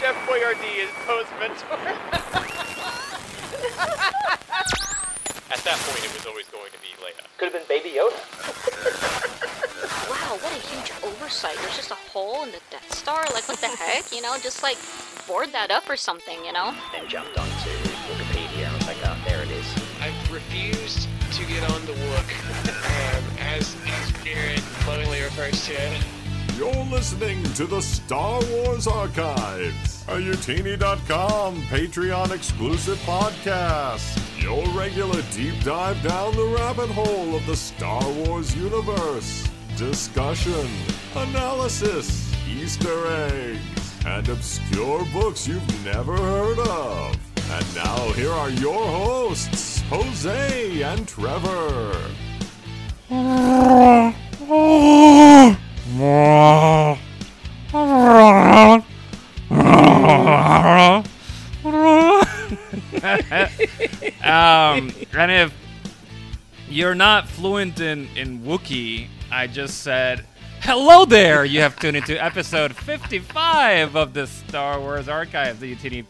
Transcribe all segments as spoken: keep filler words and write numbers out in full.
Chef Boyardee is Poe's mentor. At that point, it was always going to be Leia. Could have been Baby Yoda. Wow, what a huge oversight. There's just a hole in the Death Star. Like, what the heck? You know, just like board that up or something, you know? Then jumped onto Wikipedia and I was like, oh, there it is. I've refused to get on the Wook, um, as Garrett lovingly refers to it. You're listening to the Star Wars Archives, a Youtini dot com Patreon exclusive podcast. Your regular deep dive down the rabbit hole of the Star Wars universe. Discussion, analysis, Easter eggs, and obscure books you've never heard of. And now here are your hosts, Jose and Trevor. um, and if you're not fluent in, in Wookiee, I just said, hello there! You have tuned into episode fifty-five of the Star Wars Archives, the Youtini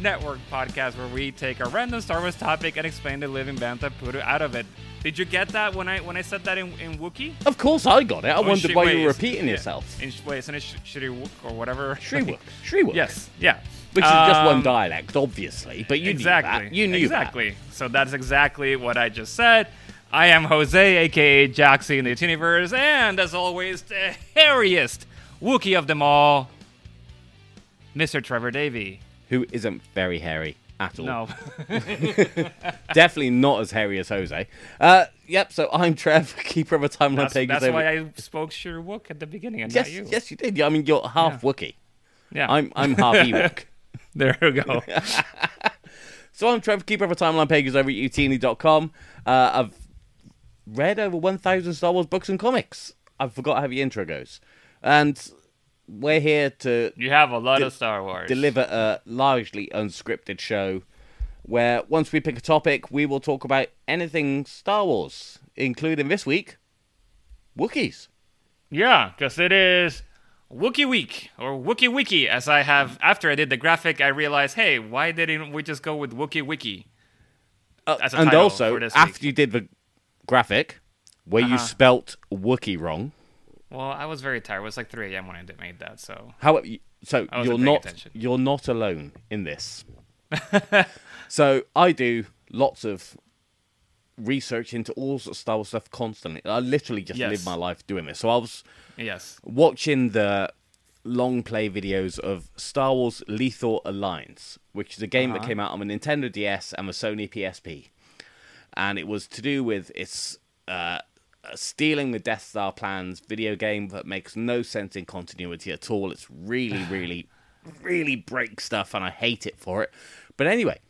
Network podcast, where we take a random Star Wars topic and explain the living banta puru out of it. Did you get that when I when I said that in, in Wookiee? Of course I got it. I oh, wondered sh- why wait, you were repeating yeah. yourself. In, wait, isn't it Shyriiwook or whatever? Shyriiwook. Shyriiwook. Yes, yeah. Which is um, just one dialect, obviously, but you exactly, knew that. You knew exactly. That. So that's exactly what I just said. I am Jose, a k a. Joxy in the Universe, and as always, the hairiest Wookiee of them all, Mister Trevor Davey. Who isn't very hairy at all. No. Definitely not as hairy as Jose. Uh, yep, so I'm Trev, keeper of a timeline page. That's, that's why I spoke Shyriiwook at the beginning, and yes, not you. Yes, you did. I mean, you're half yeah. Wookiee. Yeah. I'm, I'm half Ewok. There we go. So I'm Trevor, keeper of a timeline pages over at Youtini dot com. Uh, I've read over one thousand Star Wars books and comics. I forgot how the intro goes. And we're here to... You have a lot de- of Star Wars. ...deliver a largely unscripted show where once we pick a topic, we will talk about anything Star Wars, including this week, Wookiees. Yeah, because it is Wookiee Week, or Wookiee Wiki, as I have... After I did the graphic, I realized, hey, why didn't we just go with Wookiee Wiki? Uh, as a and title also, for this after week. You did the... graphic where uh-huh. you spelt Wookiee wrong. Well, I was very tired. It was like three a.m. when I made that. So, how? So you're not attention. You're not alone in this. So I do lots of research into all sorts of Star Wars stuff constantly. I literally just yes. live my life doing this. So I was yes watching the long play videos of Star Wars Lethal Alliance, which is a game uh-huh. that came out on a Nintendo D S and a Sony P S P. And it was to do with its uh, stealing the Death Star plans video game that makes no sense in continuity at all. It's really, really, really break stuff, and I hate it for it. But anyway,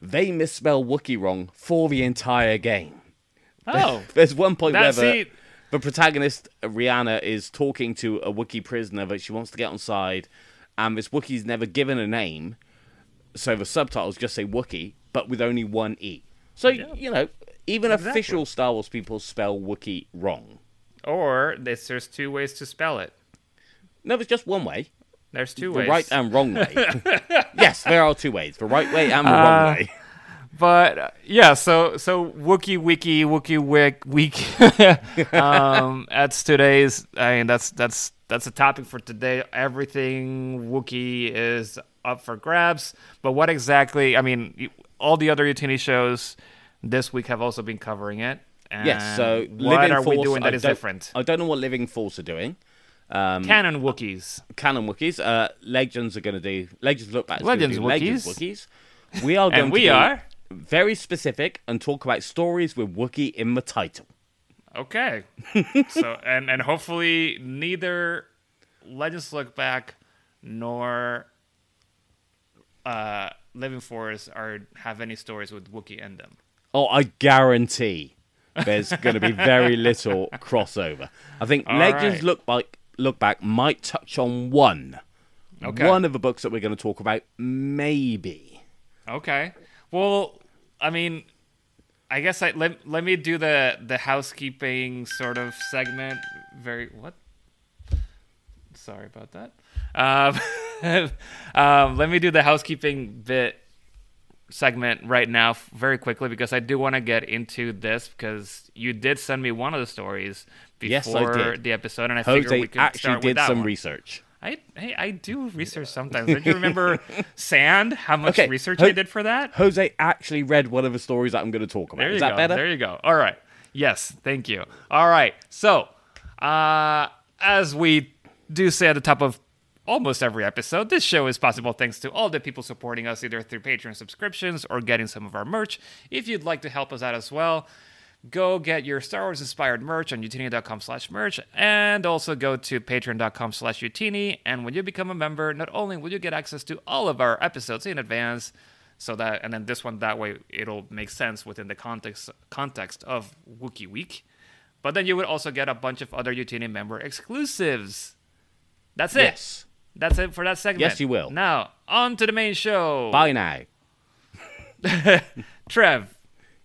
they misspell Wookiee wrong for the entire game. Oh. There's one point where the, the protagonist, Rihanna, is talking to a Wookiee prisoner that she wants to get on side, and this Wookiee's never given a name, so the subtitles just say Wookiee, but with only one E. So, yeah. you know, even exactly. official Star Wars people spell Wookiee wrong. Or there's, there's two ways to spell it. No, there's just one way. There's two the ways. The right and wrong way. Yes, there are two ways. The right way and the uh, wrong way. But, uh, yeah, so so Wookiee Wiki, Wookiee Wick, Week. um, that's today's, I mean, that's, that's, that's the topic for today. Everything Wookiee is up for grabs. But what exactly, I mean... You, all the other Youtini shows this week have also been covering it. And yes, so what are Force, we doing that I is different? I don't know what Living Force are doing. Um, Canon Wookiees. Canon Wookiees. Uh, Legends are going to do... Legends look back. Legends Wookiees. Legends Wookiees. We are going and we to are. Very specific and talk about stories with Wookiee in the title. Okay. so and, and hopefully neither Legends Look Back nor... Uh, Living Forest are have any stories with Wookiee in them. Oh, I guarantee there's going to be very little crossover. I think All Legends right. Look Back, Look Back might touch on one. Okay. One of the books that we're going to talk about, maybe. Okay. Well, I mean, I guess I, let, let me do the, the housekeeping sort of segment. Very... What? Sorry about that. Um, um, let me do the housekeeping bit segment right now very quickly, because I do want to get into this, because you did send me one of the stories before yes, the episode, and I Jose figured we could actually start did with that some one. research. I, I I do research sometimes. Don't you remember Sand? How much okay. research Ho- I did for that? Jose actually read one of the stories that I'm going to talk about. Is go. that better? There you go. All right. Yes. Thank you. All right. So, uh, as we do say at the top of almost every episode, this show is possible thanks to all the people supporting us, either through Patreon subscriptions or getting some of our merch. If you'd like to help us out as well, go get your Star Wars inspired merch on Youtini.com slash merch, and also go to patreon.com slash Youtini. And when you become a member, not only will you get access to all of our episodes in advance, so that, and then this one, that way it'll make sense within the context context of Wookiee Week, but then you would also get a bunch of other Youtini member exclusives. That's it. Yes. That's it for that segment. Yes, you will. Now, on to the main show. Bye now. Trev,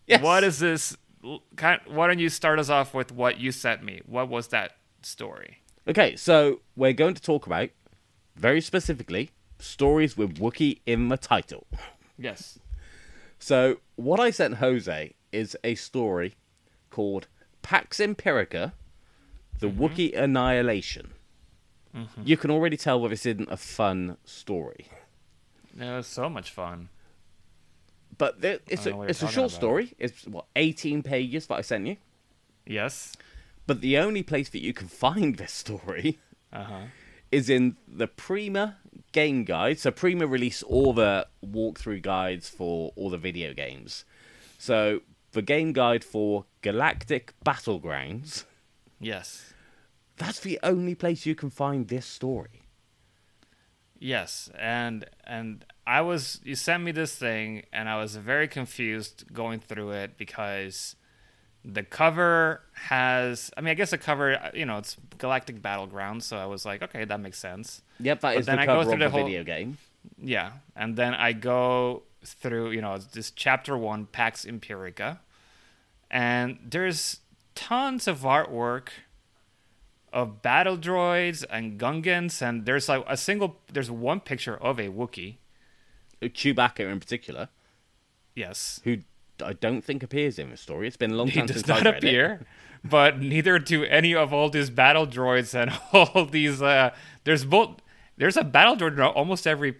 yes. What is this? Why don't you start us off with what you sent me? What was that story? Okay, so we're going to talk about, very specifically, stories with Wookiee in the title. Yes. So what I sent Jose is a story called Pax Empirica, The mm-hmm. Wookiee Annihilation. Mm-hmm. You can already tell why this isn't a fun story. It was so much fun. But there, it's a it's a short story. It's, what, eighteen pages that I sent you? Yes. But the only place that you can find this story uh-huh. is in the Prima game guide. So Prima released all the walkthrough guides for all the video games. So the game guide for Galactic Battlegrounds. Yes. That's the only place you can find this story. Yes, and and... I was, you sent me this thing, and I was very confused going through it, because the cover has, I mean, I guess the cover, you know, it's Galactic Battlegrounds, so I was like, okay, that makes sense. Yep, that but is then the I cover go through of the, the whole, video game. Yeah, and then I go through, you know, this chapter one, Pax Empirica, and there's tons of artwork of battle droids and Gungans, and there's like a single, there's one picture of a Wookiee. Chewbacca in particular. Yes. Who I don't think appears in the story. It's been a long time since I've read it. He does not appear, but neither do any of all these battle droids and all these... Uh, there's both. There's a battle droid in almost every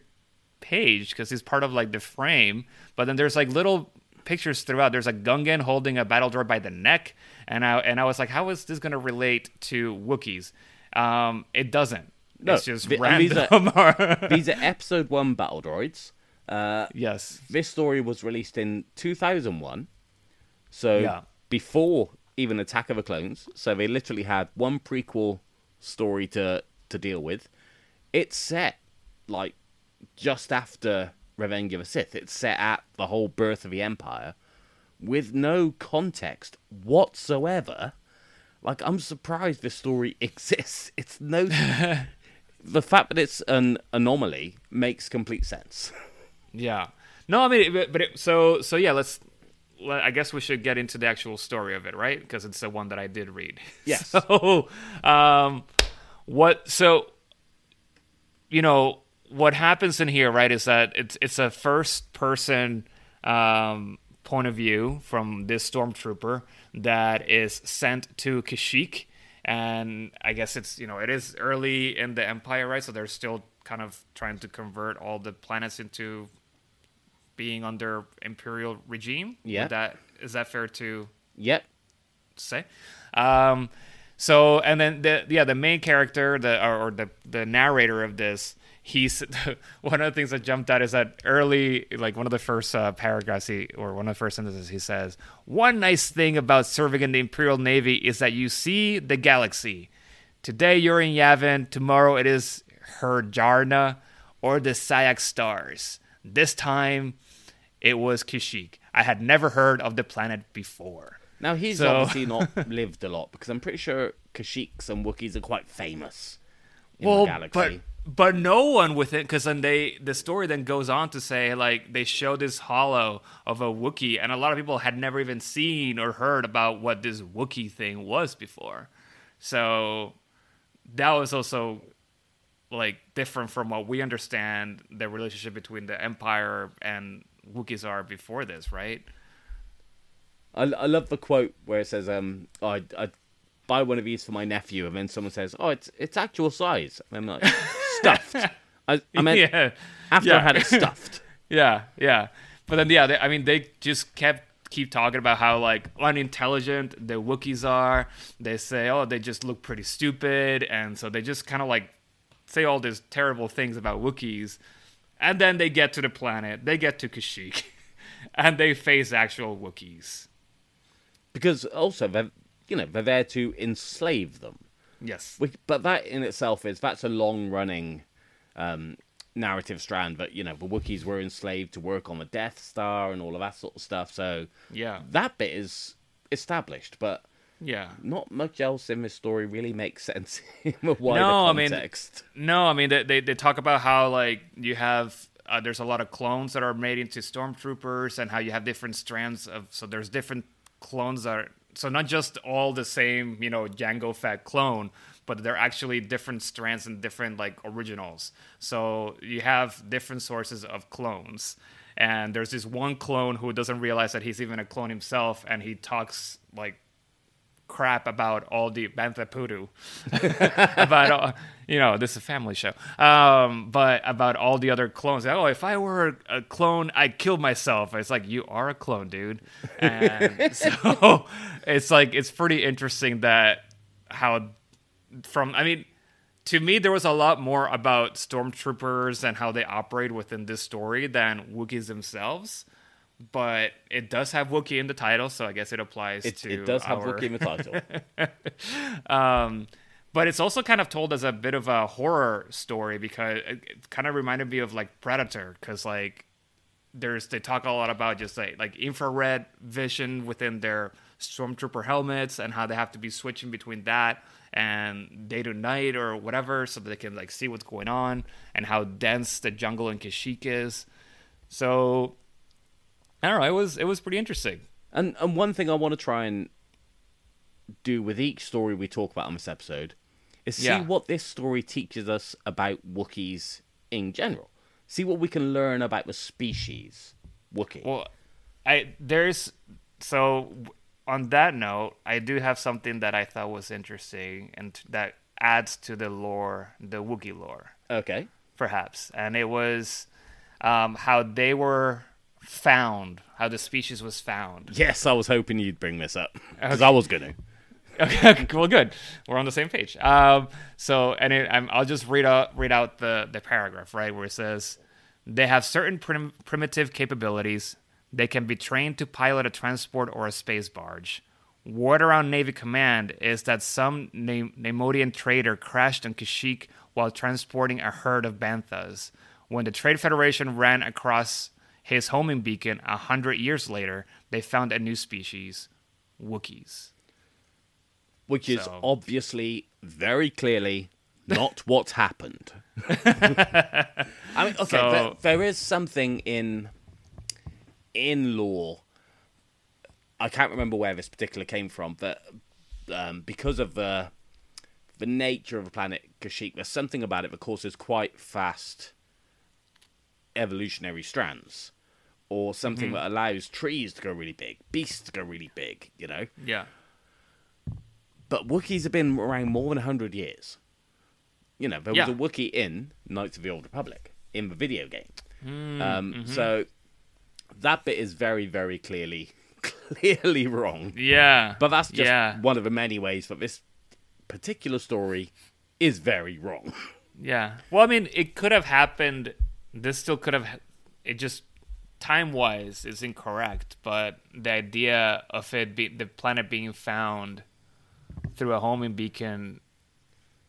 page, because he's part of like the frame, but then there's like little pictures throughout. There's a Gungan holding a battle droid by the neck, and I, and I was like, how is this going to relate to Wookiees? Um, it doesn't. No, it's just the, random. These are, these are episode one battle droids. Uh, yes. This story was released in two thousand one, so yeah. before even Attack of the Clones, so they literally had one prequel story to, to deal with. It's set, like, just after Revenge of the Sith. It's set at the whole birth of the Empire, with no context whatsoever. Like, I'm surprised this story exists. It's no... The fact that it's an anomaly makes complete sense. Yeah. No, I mean, but it, so, so yeah, let's, let, I guess we should get into the actual story of it, right? Because it's the one that I did read. Yes. So, um, what, so, you know, what happens in here, right, is that it's, it's a first person, um, point of view from this stormtrooper that is sent to Kashyyyk. And I guess it's, you know, it is early in the Empire, right? So they're still kind of trying to convert all the planets into being under imperial regime. Yeah, that is that fair to yep say? Um, so and then the yeah the main character the or, or the the narrator of this, he's one of the things that jumped out is that early, like one of the first uh, paragraphs he or one of the first sentences he says, "One nice thing about serving in the Imperial Navy is that you see the galaxy. Today you're in Yavin, tomorrow it is Herjarna or the Saiyak stars. This time it was Kashyyyk. I had never heard of the planet before." Now he's so... obviously not lived a lot, because I'm pretty sure Kashyyyks and Wookiees are quite famous in well, the galaxy. But, but no one with it, because then they the story then goes on to say, like, they show this hollow of a Wookiee, and a lot of people had never even seen or heard about what this Wookiee thing was before. So that was also like different from what we understand the relationship between the Empire and Wookiees are before this, right? I, I love the quote where it says, um, oh, I, I buy one of these for my nephew, and then someone says, oh, it's it's actual size. And I'm like, stuffed. I, I meant yeah. after yeah. I had it stuffed. yeah, yeah. But then, yeah, they, I mean, they just kept keep talking about how, like, unintelligent the Wookiees are. They say, oh, they just look pretty stupid. And so they just kind of, like, say all these terrible things about Wookiees. And then they get to the planet. They get to Kashyyyk. And they face actual Wookiees. Because also, they're, you know, they're there to enslave them. Yes. We, but that in itself is, that's a long-running um, narrative strand. But, you know, the Wookiees were enslaved to work on the Death Star and all of that sort of stuff. So yeah, that bit is established. But yeah, not much else in this story really makes sense in the wider no, context. I mean, no, I mean, they, they, they talk about how, like, you have... Uh, there's a lot of clones that are made into stormtroopers, and how you have different strands of. So there's different clones that are. So not just all the same, you know, Jango Fett clone, but they're actually different strands and different, like, originals. So you have different sources of clones. And there's this one clone who doesn't realize that he's even a clone himself, and he talks, like, crap about all the Bantha Pudu about all, you know, this is a family show, um but about all the other clones. Oh, if I were a clone, I'd kill myself. It's like, you are a clone, dude. And so it's like, it's pretty interesting that how from I mean, to me, there was a lot more about stormtroopers and how they operate within this story than Wookiees themselves. But it does have Wookiee in the title, so I guess it applies it, to It does our... have Wookiee in the title. um, but it's also kind of told as a bit of a horror story, because it, it kind of reminded me of, like, Predator. Because, like, there's they talk a lot about just, like, like infrared vision within their stormtrooper helmets, and how they have to be switching between that and day to night or whatever, so that they can, like, see what's going on, and how dense the jungle in Kashyyyk is. So... I don't know, it was, it was pretty interesting. And and one thing I want to try and do with each story we talk about on this episode is yeah. see what this story teaches us about Wookiees in general. See what we can learn about the species Wookiee. Well, I there's... So, on that note, I do have something that I thought was interesting and that adds to the lore, the Wookiee lore. Okay. Perhaps. And it was um, how they were... found how the species was found. Yes, I was hoping you'd bring this up, because okay. I was gonna. Okay, well, good. We're on the same page. Um, so, and it, I'm, I'll just read out read out the the paragraph, right, where it says they have certain prim- primitive capabilities. They can be trained to pilot a transport or a space barge. Word around Navy Command is that some ne- Neimoidian trader crashed on Kashyyyk while transporting a herd of banthas. When the Trade Federation ran across his homing beacon a hundred years later, they found a new species, Wookiees. Which is so. obviously, very clearly, not what happened. I mean, okay, so, there, there is something in in lore. I can't remember where this particular came from, but um, because of the the nature of the planet Kashyyyk, there's something about it that causes quite fast evolutionary strands. Or something mm-hmm. that allows trees to go really big, beasts to go really big, you know? Yeah. But Wookiees have been around more than one hundred years. You know, there yeah. was a Wookiee in Knights of the Old Republic, in the video game. Mm, um, mm-hmm. So that bit is very, very clearly, clearly wrong. Yeah. But that's just yeah. one of the many ways that this particular story is very wrong. Yeah. Well, I mean, it could have happened... This still could have... It just... time-wise is incorrect, but the idea of it be, the planet being found through a homing beacon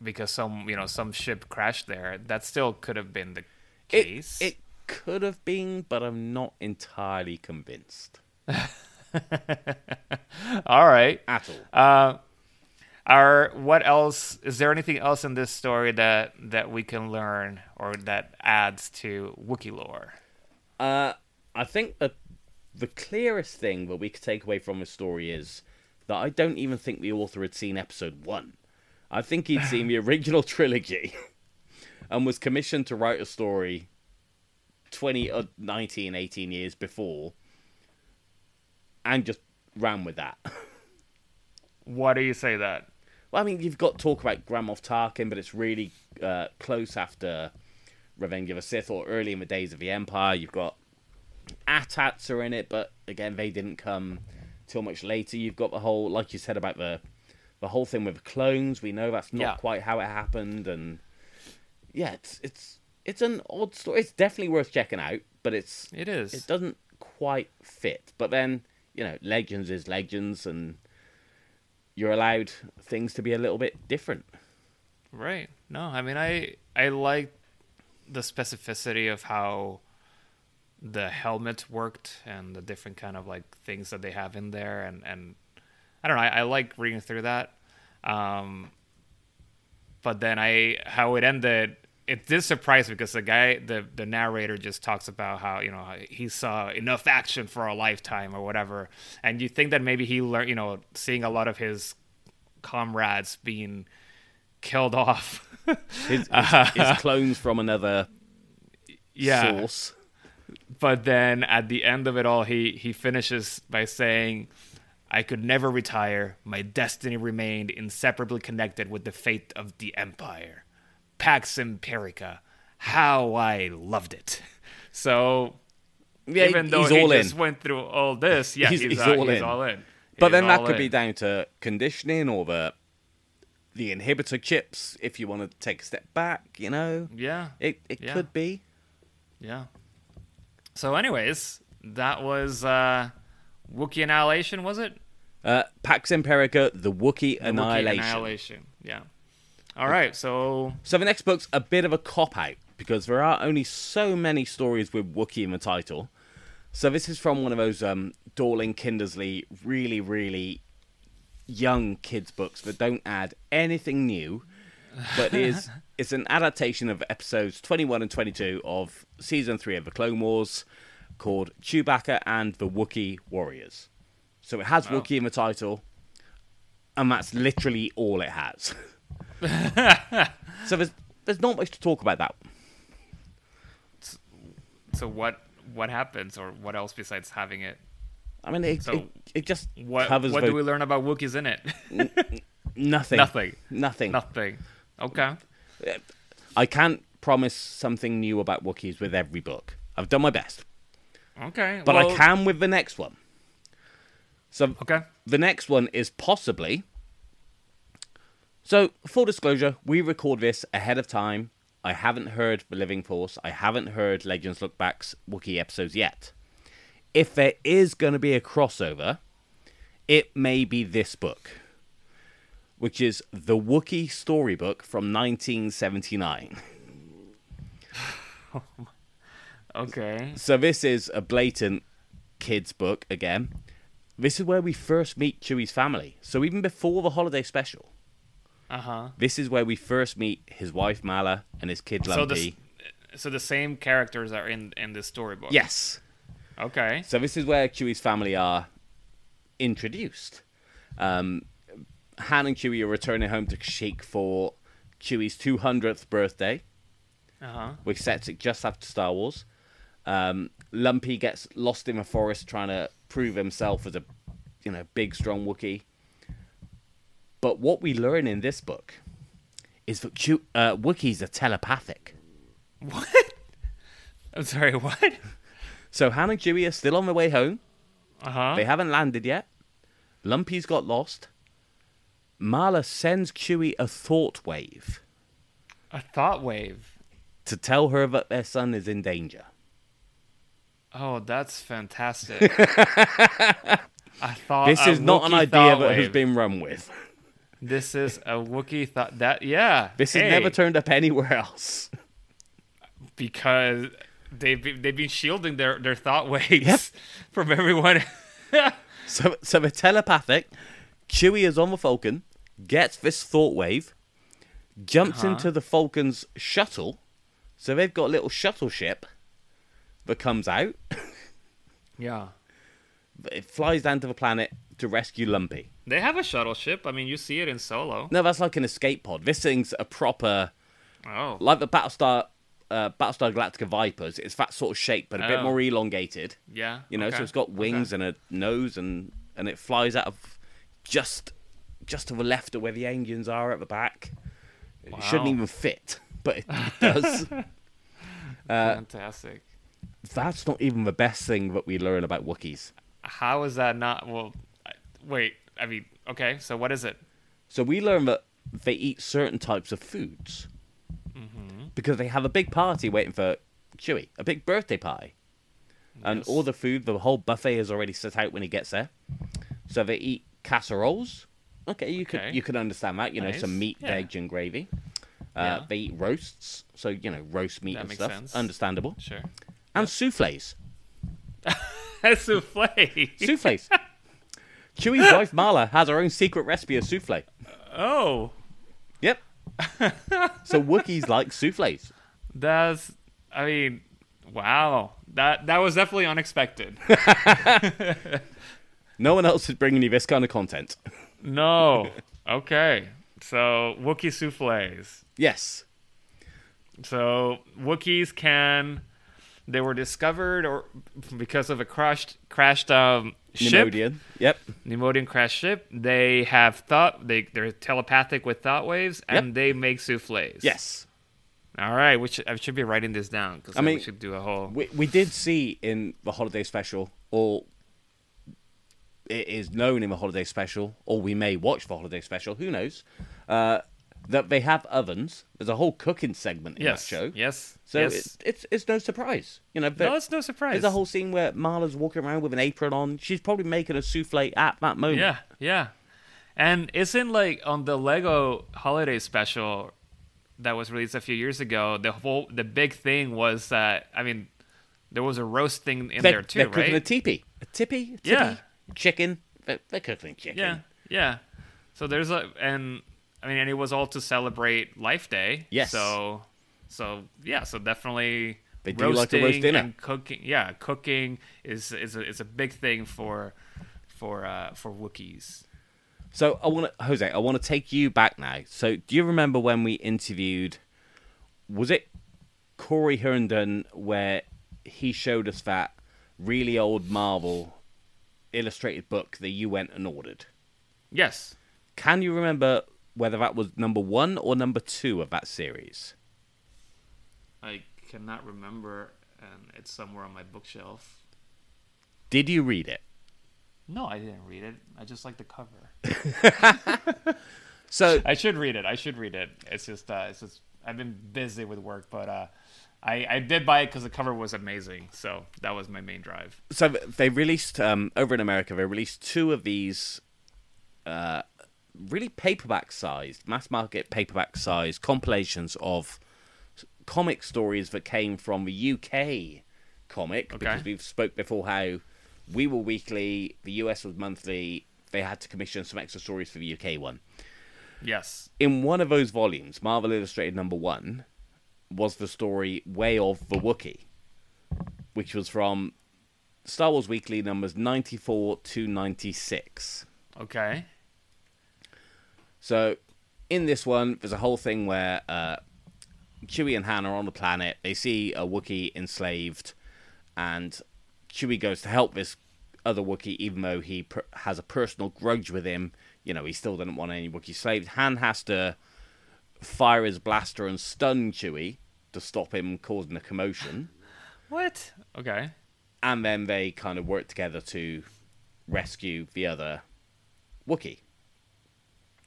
because some you know some ship crashed there, that still could have been the case. It, it could have been, but I'm not entirely convinced. All right, at all. Uh, our what else? Is there anything else in this story that that we can learn or that adds to Wookiee lore? Uh. I think that the clearest thing that we could take away from this story is that I don't even think the author had seen episode one. I think he'd seen the original trilogy. and was commissioned to write a story twenty, nineteen, eighteen years before, and just ran with that. Why do you say that? Well, I mean, you've got talk about Grand Moff Tarkin, but it's really uh, close after Revenge of the Sith, or early in the days of the Empire. You've got AT-ATs are in it, but again, they didn't come till much later. You've got the whole, like you said, about the the whole thing with the clones. We know that's not yeah. quite how it happened, and yeah, it's it's it's an odd story. It's definitely worth checking out, but it's it is it doesn't quite fit. But then, you know, Legends is Legends, and you're allowed things to be a little bit different, right? No, I mean, I I like the specificity of how the helmet worked and the different kind of like things that they have in there, and and I don't know, I, I like reading through that, um but then I how it ended, it did surprise me, because the guy the the narrator just talks about how, you know, he saw enough action for a lifetime or whatever, and you think that maybe he learned, you know, seeing a lot of his comrades being killed off, his, his, uh, his clones from another yeah. source. But then at the end of it all, he, he finishes by saying, "I could never retire. My destiny remained inseparably connected with the fate of the Empire. Pax Empirica. How I loved it." So yeah, even though he just in. went through all this, yeah, he's, he's, he's, all, all, he's in. all in. But he's then that could in. be down to conditioning, or the the inhibitor chips, if you want to take a step back, you know? Yeah. It, it yeah. could be. Yeah. So anyways, that was uh, Wookiee Annihilation, was it? Uh, Pax Empirica, The Wookiee Annihilation. Wookiee Annihilation, yeah. All okay. right, so... So the next book's a bit of a cop-out, because there are only so many stories with Wookiee in the title. So this is from one of those um, Dorling Kindersley really, really young kids' books that don't add anything new, but is... It's an adaptation of episodes twenty-one and twenty-two of season three of The Clone Wars, called Chewbacca and the Wookiee Warriors. So it has wow. Wookiee in the title, and that's literally all it has. So there's there's not much to talk about that. So what what happens, or what else besides having it? I mean, it so it, it just what, covers. What the... do we learn about Wookiees in it? N- nothing. Nothing. Nothing. Nothing. Okay. I can't promise something new about Wookiees with every book. I've done my best. Okay. But well... I can with the next one. So okay. the next one is possibly... So, full disclosure, we record this ahead of time. I haven't heard The Living Force. I haven't heard Legends Look Back's Wookiee episodes yet. If there is going to be a crossover, it may be this book, which is The Wookiee Storybook from nineteen seventy-nine. Okay. So this is a blatant kids' book again. This is where we first meet Chewie's family. So even before the holiday special, uh-huh. this is where we first meet his wife, Malla, and his kid, Lumpy. So the, so the same characters are in, in this storybook? Yes. Okay. So this is where Chewie's family are introduced. Um... Han and Chewie are returning home to Kashyyyk for Chewie's two hundredth birthday, uh-huh. which sets it just after Star Wars. Um, Lumpy gets lost in the forest trying to prove himself as a, you know, big, strong Wookiee. But what we learn in this book is that Chew- uh, Wookiees are telepathic. What? I'm sorry, what? So Han and Chewie are still on their way home. Uh-huh. They haven't landed yet. Lumpy's got lost. Malla sends Chewie a thought wave. A thought wave? To tell her that their son is in danger. Oh, that's fantastic. I thought This is not Wookiee an idea that wave. has been run with. This is a Wookiee thought... That, yeah. This hey. has never turned up anywhere else. Because they've, they've been shielding their, their thought waves yep. from everyone. so, so they're telepathic. Chewie is on the Falcon, gets this thought wave, jumps uh-huh. into the Falcon's shuttle, so they've got a little shuttle ship that comes out. yeah. It flies down to the planet to rescue Lumpy. They have a shuttle ship. I mean, you see it in Solo. No, that's like an escape pod. This thing's a proper Oh. Like the Battlestar uh, Battlestar Galactica Vipers, it's that sort of shape, but a oh. bit more elongated. Yeah. You know, okay. so it's got wings okay. and a nose, and, and it flies out of just just to the left of where the engines are at the back. Wow. It shouldn't even fit, but it does. uh, Fantastic. That's not even the best thing that we learn about Wookiees. How is that not... Well, wait, I mean, okay, so what is it? So we learn that they eat certain types of foods mm-hmm. because they have a big party waiting for Chewie, a big birthday pie. Yes. And all the food, the whole buffet is already set out when he gets there. So they eat casseroles. Okay, you okay. could you could understand that, you nice. know, some meat, yeah. veg, and gravy. Uh, yeah. They eat roasts, so, you know, roast meat that and makes stuff. Sense. Understandable. Sure. And yep. soufflés. Soufflé. Soufflés. Chewie's wife Malla has her own secret recipe of soufflé. Oh. Yep. So Wookiees like soufflés. That's, I mean, wow. That that was definitely unexpected. No one else is bringing you this kind of content. No. Okay. So Wookiee soufflés. Yes. So Wookiees can... They were discovered or because of a crashed crashed um, ship. Neimoidian. Yep. Neimoidian crashed ship. They have thought they they're telepathic with thought waves, and yep. they make soufflés. Yes. All right, we should, I should be writing this down because we should do a whole. We we did see in the holiday special, or it is known in the holiday special, or we may watch the holiday special. Who knows? Uh, That they have ovens. There's a whole cooking segment in yes, that show. Yes. So yes. It, it's it's no surprise. You know, no, it's no surprise. There's a whole scene where Marla's walking around with an apron on. She's probably making a souffle at that moment. Yeah, yeah. And isn't like on the Lego holiday special that was released a few years ago, the whole the big thing was that, I mean, there was a roast thing in they're, there too, they're right? They're cooking a teepee. A tippy? A tippy? Yeah. Chicken. They're, they're cooking chicken. Yeah, yeah. So there's a... and. I mean, and it was all to celebrate Life Day. Yes. So, so yeah, so definitely they do roasting like to roast dinner. And cooking. Yeah, cooking is is a, is a big thing for for uh, for Wookiees. So I want to, Jose, I want to take you back now. So do you remember when we interviewed? Was it Corey Herndon where he showed us that really old Marvel illustrated book that you went and ordered? Yes. Can you remember whether that was number one or number two of that series? I cannot remember, and it's somewhere on my bookshelf. Did you read it? No, I didn't read it. I just like the cover. So I should read it. I should read it. It's just, uh, it's just I've been busy with work, but uh, I, I did buy it because the cover was amazing. So that was my main drive. So they released, um, over in America, they released two of these... Uh, really paperback-sized, mass-market paperback-sized compilations of comic stories that came from the U K comic, okay. because we've spoke before how we were weekly, the U S was monthly, they had to commission some extra stories for the U K one. Yes. In one of those volumes, Marvel Illustrated number one, was the story Way of the Wookiee, which was from Star Wars Weekly numbers ninety-four to ninety-six. Okay. So, in this one, there's a whole thing where uh, Chewie and Han are on the planet. They see a Wookiee enslaved, and Chewie goes to help this other Wookiee, even though he per- has a personal grudge with him. You know, he still doesn't want any Wookiee slaves. Han has to fire his blaster and stun Chewie to stop him causing a commotion. What? Okay. And then they kind of work together to rescue the other Wookiee.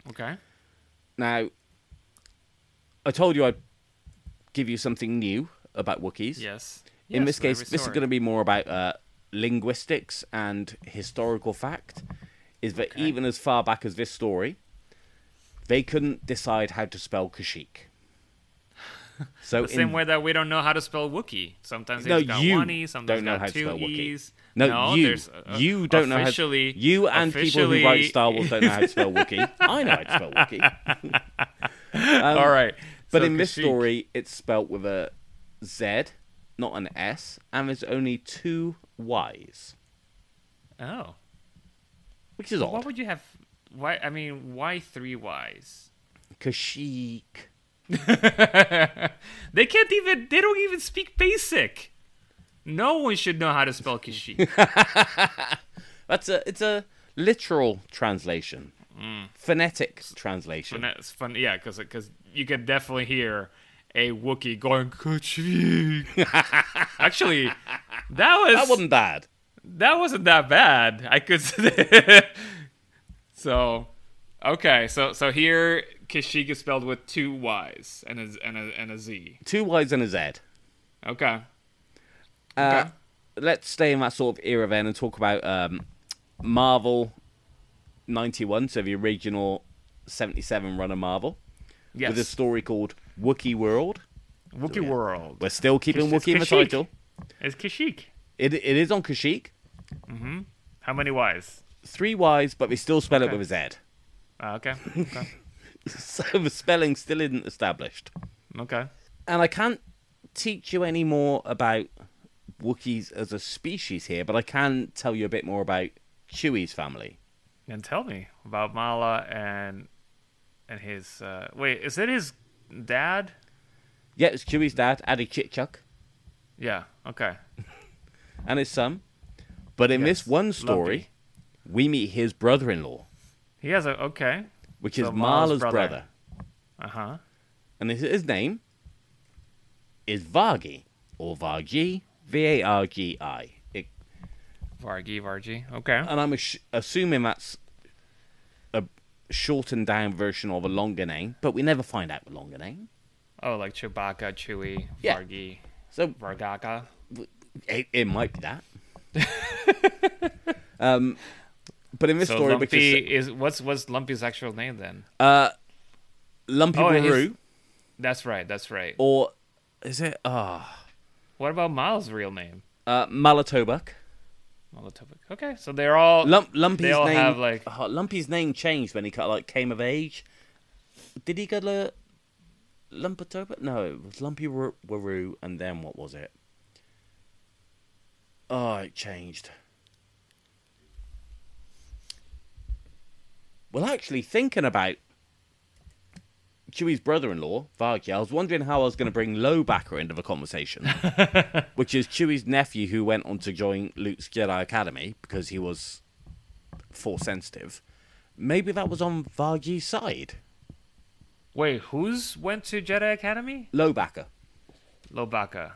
Okay. Now, I told you I'd give you something new about Wookiees. Yes. In yes, this case, this is going to be more about uh, linguistics and historical fact, is that okay. even as far back as this story, they couldn't decide how to spell Kashyyyk. So the same in... way that we don't know how to spell Wookiee. Sometimes no, it's got one E, sometimes it's got two E's. No, no you, uh, you don't know how to... You and people who write Star Wars don't know how to spell Wookiee. I know how to spell Wookiee. um, All right. But so in Kashyyyk. This story, it's spelt with a Z, not an S, and there's only two Y's. Oh. Which is so odd. Why would you have... Why? I mean, why three Y's? Kashyyyk. They can't even, they don't even speak basic. No one should know how to spell Kashyyyk. That's a, it's a literal translation. Mm. Phonetic translation. Phone, fun, yeah, because because you can definitely hear a Wookiee going Kashyyyk. Actually, that was that wasn't bad. That wasn't that bad. I could. so, okay, so so here Kashyyyk is spelled with two Y's and a and a, and a Z. Two Y's and a Z. Okay. Uh, okay. Let's stay in that sort of era then and talk about um, Marvel ninety-one, so the original seventy-seven run of Marvel. Yes. With a story called Wookiee World. Wookiee so, yeah. World. We're still keeping Kish- Wookiee in the title. It's Kashyyyk. It, it is on Kashyyyk. Mm-hmm. How many Ys? Three Ys, but we still spell okay. it with a Z. Uh, okay. okay. So the spelling still isn't established. Okay. And I can't teach you any more about Wookiees as a species here, but I can tell you a bit more about Chewie's family. And tell me about Malla and and his... Uh, wait, is it his dad? Yeah, it's Chewie's dad, Adi Chitchuk. Yeah, okay. And his son. But in yes. this one story, Lumpy. We meet his brother-in-law. He has a... Okay. Which so is Malla's brother. brother. Uh-huh. And his, his name is Vargi, or Vargi, V A R G I. It, Vargi, Vargi, okay. And I'm ass- assuming that's a shortened down version of a longer name, but we never find out the longer name. Oh, like Chewbacca, Chewie, yeah. Vargi, so, Vargaka. It, it might be that. um... But in this so story, Lumpy which is, is what's what's Lumpy's actual name then? Uh, Lumpy oh, Maru. That's right. That's right. Or is it? Ah, oh. What about Miles' real name? Uh, Malatobuk. Malatobuk. Okay, so they're all Lump, Lumpy's they all name. Have like oh, Lumpy's name changed when he like came of age. Did he go to Lumpatobuk? No, it was Lumpy Waru, and then what was it? Oh, it changed. Well, actually, thinking about Chewie's brother-in-law, Vargi, I was wondering how I was going to bring Lowbacca into the conversation, which is Chewie's nephew who went on to join Luke's Jedi Academy because he was Force-sensitive. Maybe that was on Vargi's side. Wait, who's went to Jedi Academy? Lowbacca. Lowbacca.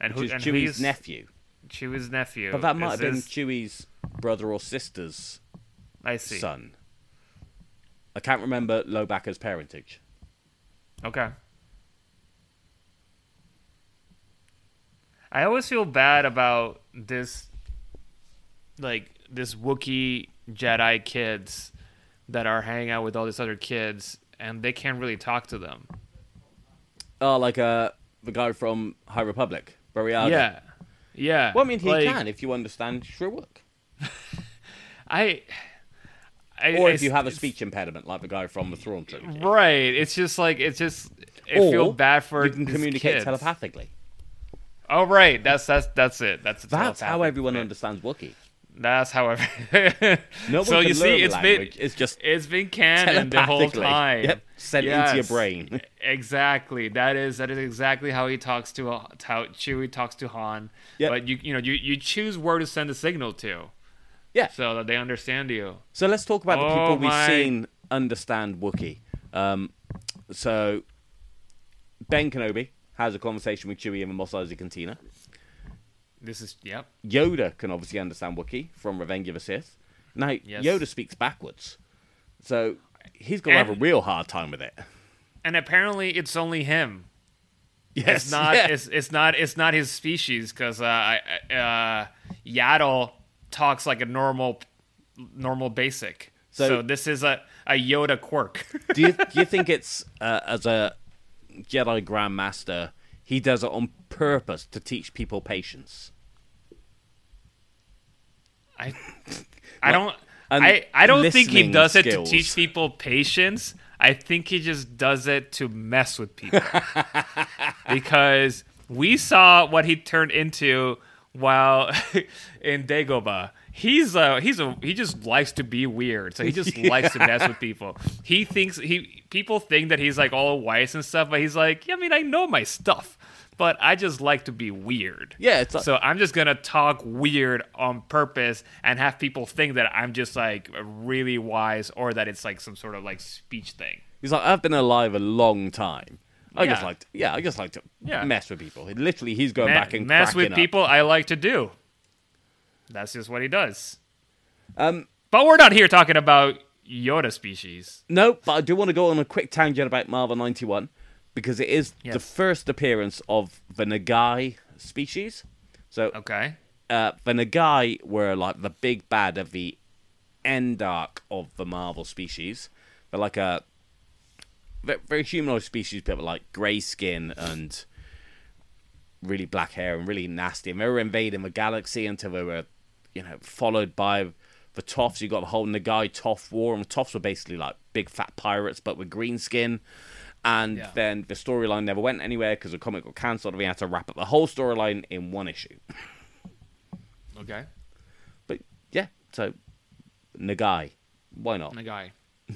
And who's Chewie's nephew. Chewie's nephew. But that might have been this... Chewie's brother or sister's I see. son. I can't remember Lowbacca's parentage. Okay. I always feel bad about this, like, this Wookiee Jedi kids that are hanging out with all these other kids, and they can't really talk to them. Oh, like uh, the guy from High Republic, Boreaga. Yeah, yeah. Well, I mean, he like, can, if you understand Shyriiwook. I... I, or if I, you have a speech impediment, like the guy from the Throne Trilogy. Right. It's just like, it's just, I or feel bad for you can communicate kids. telepathically. Oh, right. That's, that's, that's it. That's, that's how everyone bit. understands Wookiee. That's how everyone. no one so can you learn see, it's language. been, it's just, it's been canon the whole time. Yep. Sent yes. into your brain. Exactly. That is, that is exactly how he talks to, uh, how Chewie talks to Han. Yep. But you, you know, you, you choose where to send a signal to. Yeah. So that they understand you. So let's talk about oh, the people we've my. seen understand Wookiee. Um, so Ben Kenobi has a conversation with Chewie in the Mos Eisley Cantina. This is, yep. Yoda can obviously understand Wookiee from Revenge of the Sith. Now, yes. Yoda speaks backwards. So he's going to have a real hard time with it. And apparently it's only him. Yes. It's not, yeah. it's, it's not, it's not his species because uh, uh, Yaddle... talks like a normal, normal basic. So, so this is a, a Yoda quirk. do you do you think it's uh, as a Jedi Grandmaster, he does it on purpose to teach people patience? I, I don't, I, I don't think he does skills. it to teach people patience. I think he just does it to mess with people because we saw what he turned into. While in Dagobah, He's uh he's a he just likes to be weird, so he just yeah. likes to mess with people. He thinks he people think that he's like all wise and stuff, but he's like, yeah, I mean, I know my stuff, but I just like to be weird. Yeah, it's like, so I'm just gonna talk weird on purpose and have people think that I'm just like really wise or that it's like some sort of like speech thing. He's like, I've been alive a long time. I yeah. just like to, yeah, I just like to yeah. mess with people. Literally, he's going Man, back and mess cracking with up. People. I like to do. That's just what he does. Um, but we're not here talking about Yoda species. No, but I do want to go on a quick tangent about Marvel ninety-one, because it is yes. the first appearance of the Nagai species. So, okay. uh, the Nagai were like the big bad of the end arc of the Marvel species. They're like a very humanoid species, but like grey skin and really black hair and really nasty, and they were invading the galaxy until they were, you know, followed by the Toffs. You got the whole Nagai Toff war, and the Toffs were basically like big fat pirates but with green skin, and yeah. then the storyline never went anywhere because the comic got cancelled and we had to wrap up the whole storyline in one issue. Okay. But yeah, so Nagai, why not? Nagai,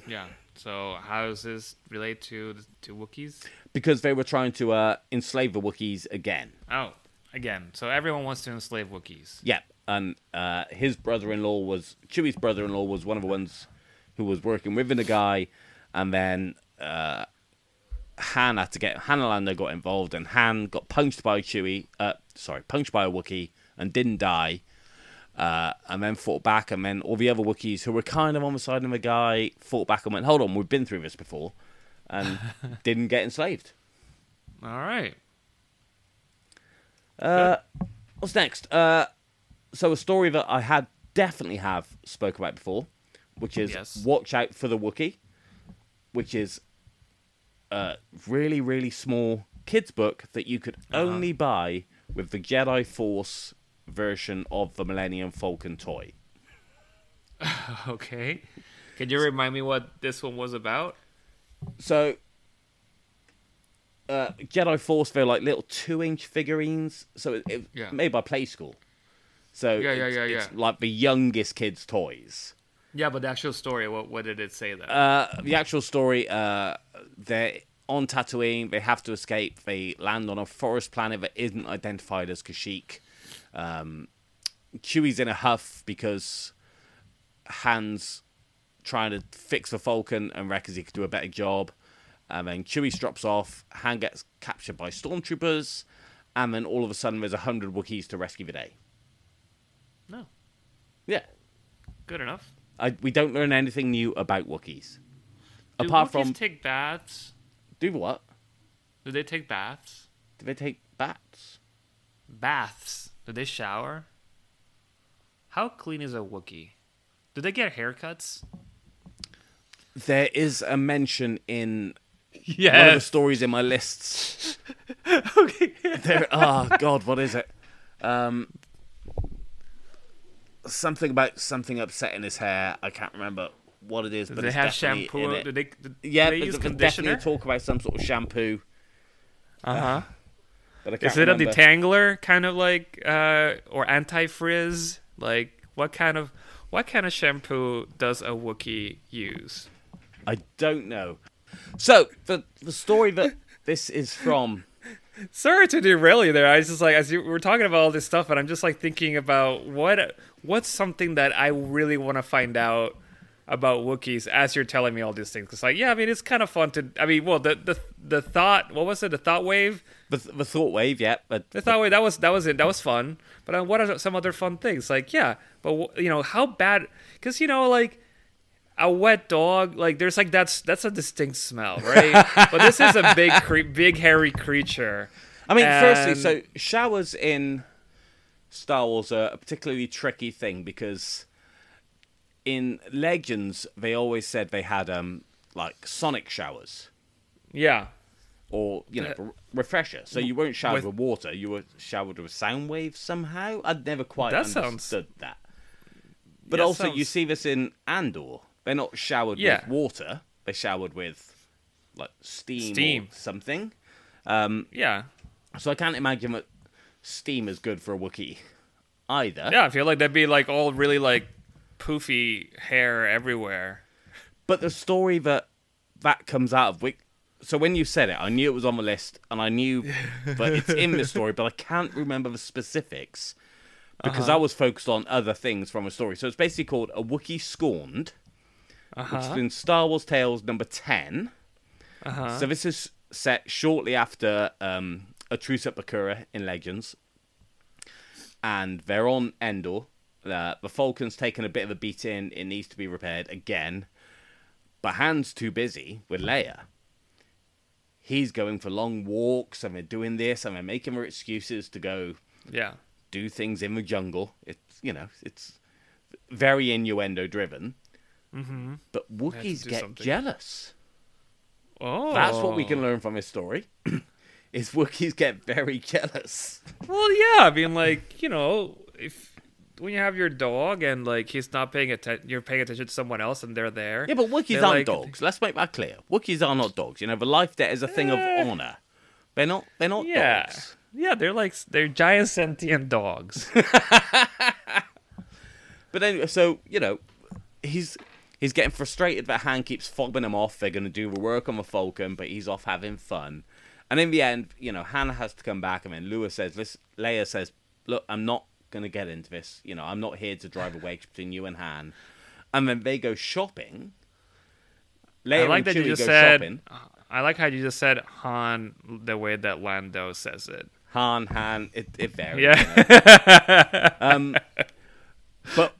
yeah. So how does this relate to to Wookiees? Because they were trying to uh, enslave the Wookiees again. Oh, again. So everyone wants to enslave Wookiees. Yep. And uh, his brother-in-law was... Chewie's brother-in-law was one of the ones who was working with the Nagai. And then uh, Han had to get... Han Lando got involved, and Han got punched by Chewie... Uh, sorry, punched by a Wookiee and didn't die. Uh, and then fought back, and then all the other Wookiees who were kind of on the side of the guy fought back and went, hold on, we've been through this before, and didn't get enslaved. All right. Uh, what's next? Uh, so a story that I had definitely have spoke about before, which is yes. Watch Out for the Wookiee, which is a really, really small kids book that you could uh-huh. only buy with the Jedi Force version of the Millennium Falcon toy. Okay. Can you remind me what this one was about? So, uh, Jedi Force, they're like little two-inch figurines. So it, it yeah. made by Play School. So yeah, yeah, it's, yeah, yeah. it's like the youngest kids' toys. Yeah, but the actual story, what, what did it say then? Uh, the actual story, uh, they're on Tatooine. They have to escape. They land on a forest planet that isn't identified as Kashyyyk. Um, Chewie's in a huff because Han's trying to fix the Falcon and reckons he could do a better job, and then Chewie drops off. Han gets captured by stormtroopers, and then all of a sudden there's a hundred Wookiees to rescue the day. No. Yeah. Good enough. I, we don't learn anything new about Wookiees. Do apart Wookiees from take baths? Do what? Do they take baths? Do they take baths? Baths. Do they shower? How clean is a Wookiee? Do they get haircuts? There is a mention in yes. one of the stories in my lists. Okay. There, oh, God, what is it? Um, something about something upsetting his hair. I can't remember what it is. Do but they it's have shampoo? In it. Do they, do, yeah, do they use conditioner? Definitely talk about some sort of shampoo. Uh-huh. Is it remember. a detangler kind of like uh, or anti-frizz? Like what kind of what kind of shampoo does a Wookiee use? I don't know. So the the story that this is from. Sorry to derail you there. I was just like as you, we're talking about all this stuff, and I'm just like thinking about what what's something that I really want to find out about Wookiees as you're telling me all these things. It's like, yeah, I mean, it's kind of fun to... I mean, well, the the, the thought... What was it? The thought wave? The, the thought wave, yeah. But, the thought wave, that was that was it. That was fun. But uh, what are some other fun things? Like, yeah, but, you know, how bad... Because, you know, like, a wet dog, like, there's like, that's that's a distinct smell, right? But this is a big, cre- big hairy creature. I mean, and... firstly, so showers in Star Wars are a particularly tricky thing because... In Legends, they always said they had, um, like, sonic showers. Yeah. Or, you know, uh, refresher. So you weren't showered with, with water, you were showered with sound waves somehow. I'd never quite that understood sounds, that. But yeah, also, sounds, you see this in Andor. They're not showered yeah. with water. They're showered with, like, steam, steam. or something. Um, yeah. So I can't imagine that steam is good for a Wookiee. either. Yeah, I feel like that'd be like all really like poofy hair everywhere. But the story that that comes out of, so when you said it, I knew it was on the list, and I knew that it's in the story, but I can't remember the specifics because uh-huh. I was focused on other things from a story. So it's basically called A Wookiee Scorned, uh-huh. which is in Star Wars Tales number ten. Uh-huh. So this is set shortly after um, A Truce at Bakura in Legends. And they're on Endor. Uh, the Falcon's taken a bit of a beating. It needs to be repaired again. But Han's too busy with Leia. He's going for long walks, and they're doing this, and they're making her excuses to go yeah. do things in the jungle. It's, you know, it's very innuendo-driven. Mm-hmm. But Wookiees get something. jealous. Oh. That's what we can learn from this story. Is Wookiees get very jealous. Well, yeah, I mean, like, you know, if when you have your dog and, like, he's not paying attention, you're paying attention to someone else and they're there. Yeah, but Wookiees aren't like, dogs. Let's make that clear. Wookiees are not dogs. You know, the life debt is a thing eh, of honor. They're not They're not yeah. dogs. Yeah, they're like, they're giant sentient dogs. But anyway, so, you know, he's... He's getting frustrated that Han keeps fobbing him off. They're going to do the work on the Falcon, but he's off having fun. And in the end, you know, Han has to come back. And then Lua says, listen, Leia says, look, I'm not going to get into this. You know, I'm not here to drive a wedge between you and Han. And then they go shopping. Leia I like and that Chewie you just said, shopping. I like how you just said Han the way that Lando says it. Han, Han, it, it varies. Yeah. You know? um, but...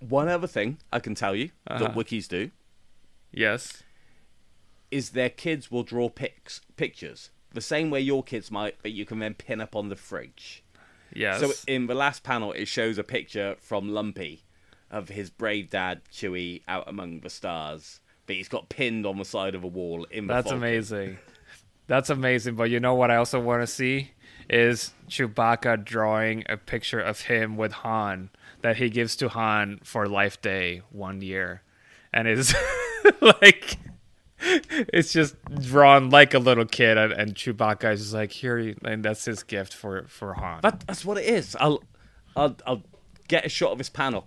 One other thing I can tell you uh-huh. that Wookiees do, yes, is their kids will draw pics, pictures the same way your kids might, but you can then pin up on the fridge. Yes. So in the last panel, it shows a picture from Lumpy of his brave dad Chewie out among the stars, but he's got pinned on the side of a wall in the. That's Falcon. Amazing. That's amazing. But you know what? I also want to see is Chewbacca drawing a picture of him with Han. That he gives to Han for Life Day one year, and is like it's just drawn like a little kid, and, and Chewbacca is just like here, and that's his gift for, for Han. That, that's what it is. I'll, I'll I'll get a shot of this panel.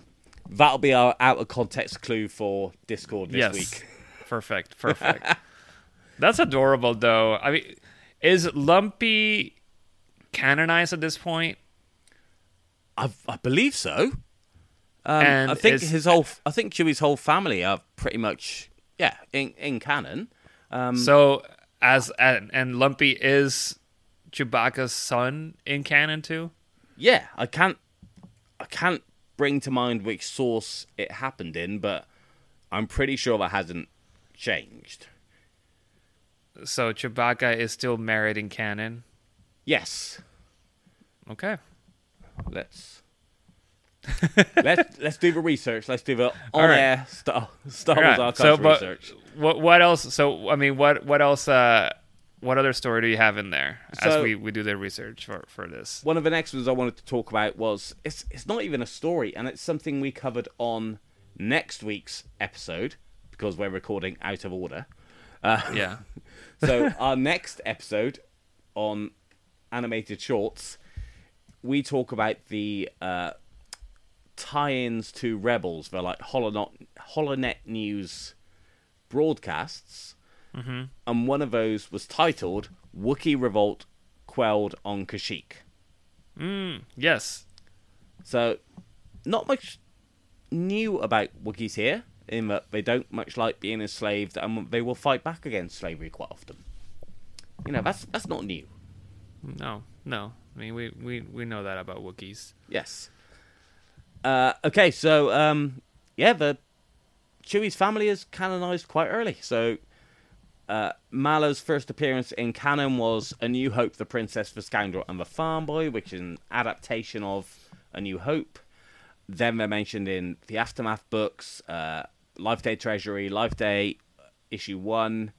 That'll be our out of context clue for Discord this yes. week. Perfect, perfect. That's adorable, though. I mean, is Lumpy canonized at this point? I, I believe so. Um, I think his whole, I think Chewie's whole family are pretty much, yeah, in, in canon. Um, so as and, and Lumpy is Chewbacca's son in canon too. Yeah, I can't, I can't bring to mind which source it happened in, but I'm pretty sure that hasn't changed. So Chewbacca is still married in canon. Yes. Okay. Let's let's let's do the research. Let's do the on-air right. Star, Star Wars right. Archives so, but, research. What what else? So I mean, what what else? Uh, what other story do you have in there as so, we, we do the research for, for this? One of the next ones I wanted to talk about was it's it's not even a story, and it's something we covered on next week's episode because we're recording out of order. Uh, yeah. So our next episode on animated shorts. We talk about the uh, tie-ins to Rebels. They're like Holonet, Holonet News broadcasts. Mm-hmm. And one of those was titled, Wookiee Revolt Quelled on Kashyyyk. Mm, yes. So, not much new about Wookiees here, in that they don't much like being enslaved, and they will fight back against slavery quite often. You know, that's that's not new. No, no. I mean, we, we, we know that about Wookiees. Yes. Uh, okay, so, um, yeah, the Chewie's family is canonized quite early. So, uh, Malla's first appearance in canon was A New Hope, The Princess, The Scoundrel, and The Farm Boy, which is an adaptation of A New Hope. Then they're mentioned in the Aftermath books, uh, Life Day Treasury, Life Day Issue one,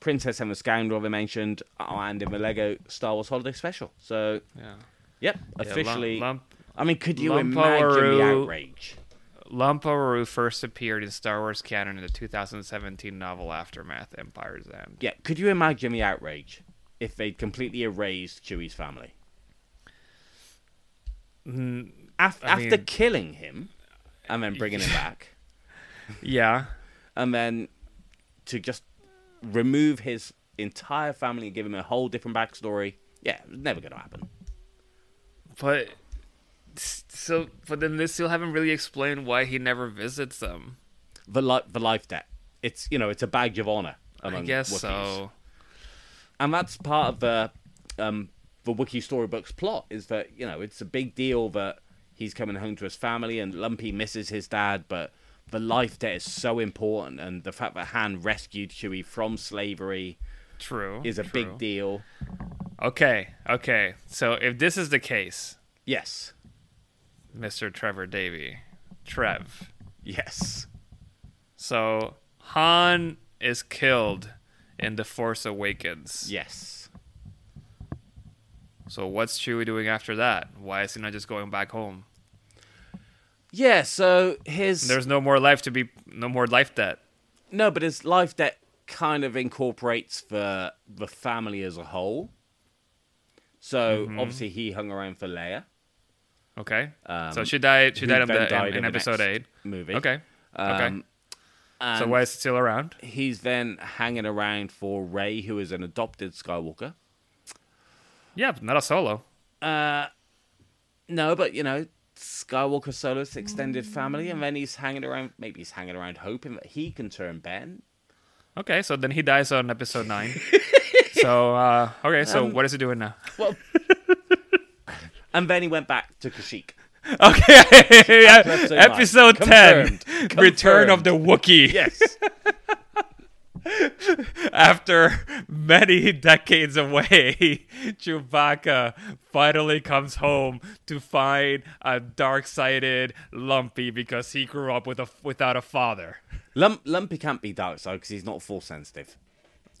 Princess and the Scoundrel, they mentioned, oh, and in the Lego Star Wars Holiday Special. So, yeah. yep, officially. Yeah, lump, lump, I mean, could you imagine the outrage? Lump-a-Roo first appeared in Star Wars canon in the two thousand seventeen novel Aftermath, Empire's End. Yeah, could you imagine the outrage if they'd completely erased Chewie's family? Mm, Af- after mean, killing him and then bringing him back. Yeah. And then to just remove his entire family and give him a whole different backstory. Yeah, it was never going to happen. But so, but then they still haven't really explained why he never visits them. The li- the life debt. It's, you know, it's a badge of honor among Wookiees. I guess Wookiees. so. And that's part of the um, the Wookiee storybook's plot, is that, you know, it's a big deal that he's coming home to his family and Lumpy misses his dad, but the life debt is so important, and the fact that Han rescued Chewie from slavery true, is a true. big deal. Okay, okay. So if this is the case... Yes. Mister Trevor Davy. Trev. Yes. So Han is killed in The Force Awakens. Yes. So what's Chewie doing after that? Why is he not just going back home? Yeah, so his... There's no more life to be... No more life debt. No, but his life debt kind of incorporates the, the family as a whole. So, mm-hmm. obviously, he hung around for Leia. Okay. Um, so she died She died, the, died in, in, in episode eight. Movie. Okay. Um, okay. So why is he still around? He's then hanging around for Rey, who is an adopted Skywalker. Yeah, but not a Solo. Uh, no, but, you know... Skywalker Solo's extended family, and then he's hanging around. Maybe he's hanging around, hoping that he can turn Ben. Okay, so then he dies on episode nine. so uh, okay, so um, what is he doing now? Well, and then he went back to Kashyyyk. Okay, yeah. episode, episode ten, Confirmed. Return Confirmed. Of the Wookiee. Yes. After many decades away, Chewbacca finally comes home to find a dark-sided Lumpy because he grew up with a without a father. Lump, Lumpy can't be dark-sided because he's not force-sensitive.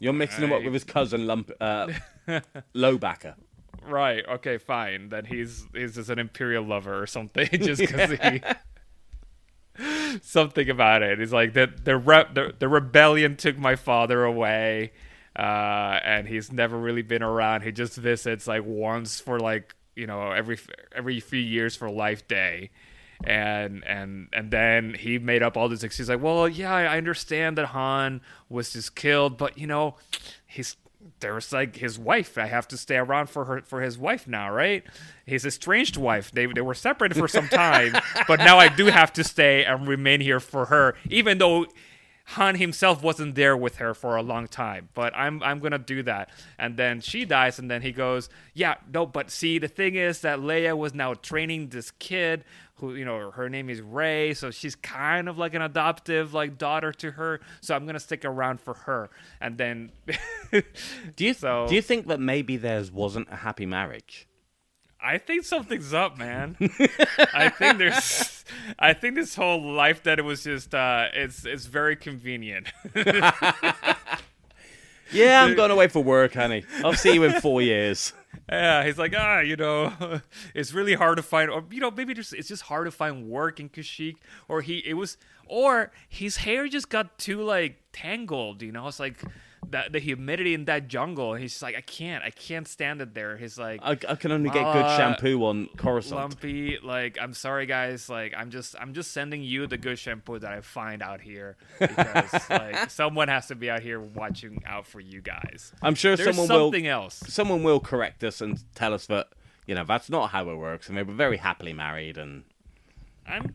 You're mixing right. him up with his cousin Lump, uh, Lowbacca. Right. Okay. Fine. Then he's he's just an imperial lover or something. Just because yeah. he. Something about it. It's like the the, re- the the rebellion took my father away, uh, and he's never really been around. He just visits like once for like you know every every few years for Life Day, and and and then he made up all this excuses. Like, well, yeah, I understand that Han was just killed, but you know, he's there's like his wife. I have to stay around for her for his wife now, right? His estranged wife. They they were separated for some time, but now I do have to stay and remain here for her, even though Han himself wasn't there with her for a long time. But I'm I'm gonna do that. And then she dies, and then he goes, yeah, no, but see, the thing is that Leia was now training this kid who, you know, her name is Rey, so she's kind of like an adoptive like daughter to her. So I'm gonna stick around for her. And then do you so, do you think that maybe theirs wasn't a happy marriage? I think something's up, man. I think there's, I think this whole life that it was just, uh, it's it's very convenient. Yeah, I'm going away for work, honey. I'll see you in four years. Yeah, he's like, ah, you know, it's really hard to find, or you know, maybe just, it's just hard to find work in Kashyyyk, or he, it was, or his hair just got too like tangled, you know, it's like. That the humidity in that jungle, he's just like, I can't, I can't stand it there. He's like, I, I can only get good shampoo on Coruscant. Lumpy, like, I'm sorry, guys, like, I'm just, I'm just sending you the good shampoo that I find out here because like someone has to be out here watching out for you guys. I'm sure There's someone something will, else. Someone will correct us and tell us that you know that's not how it works, and they were very happily married. And I'm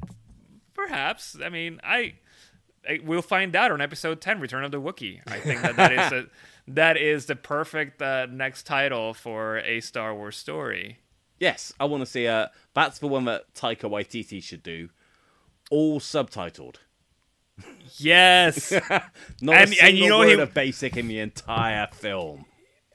perhaps, I mean, I. We'll find out on episode ten, Return of the Wookiee. I think that that is a, that is the perfect uh, next title for a Star Wars story. Yes, I want to see. Uh, that's the one that Taika Waititi should do, all subtitled. Yes, not and, a single and you know word he... of basic in the entire film.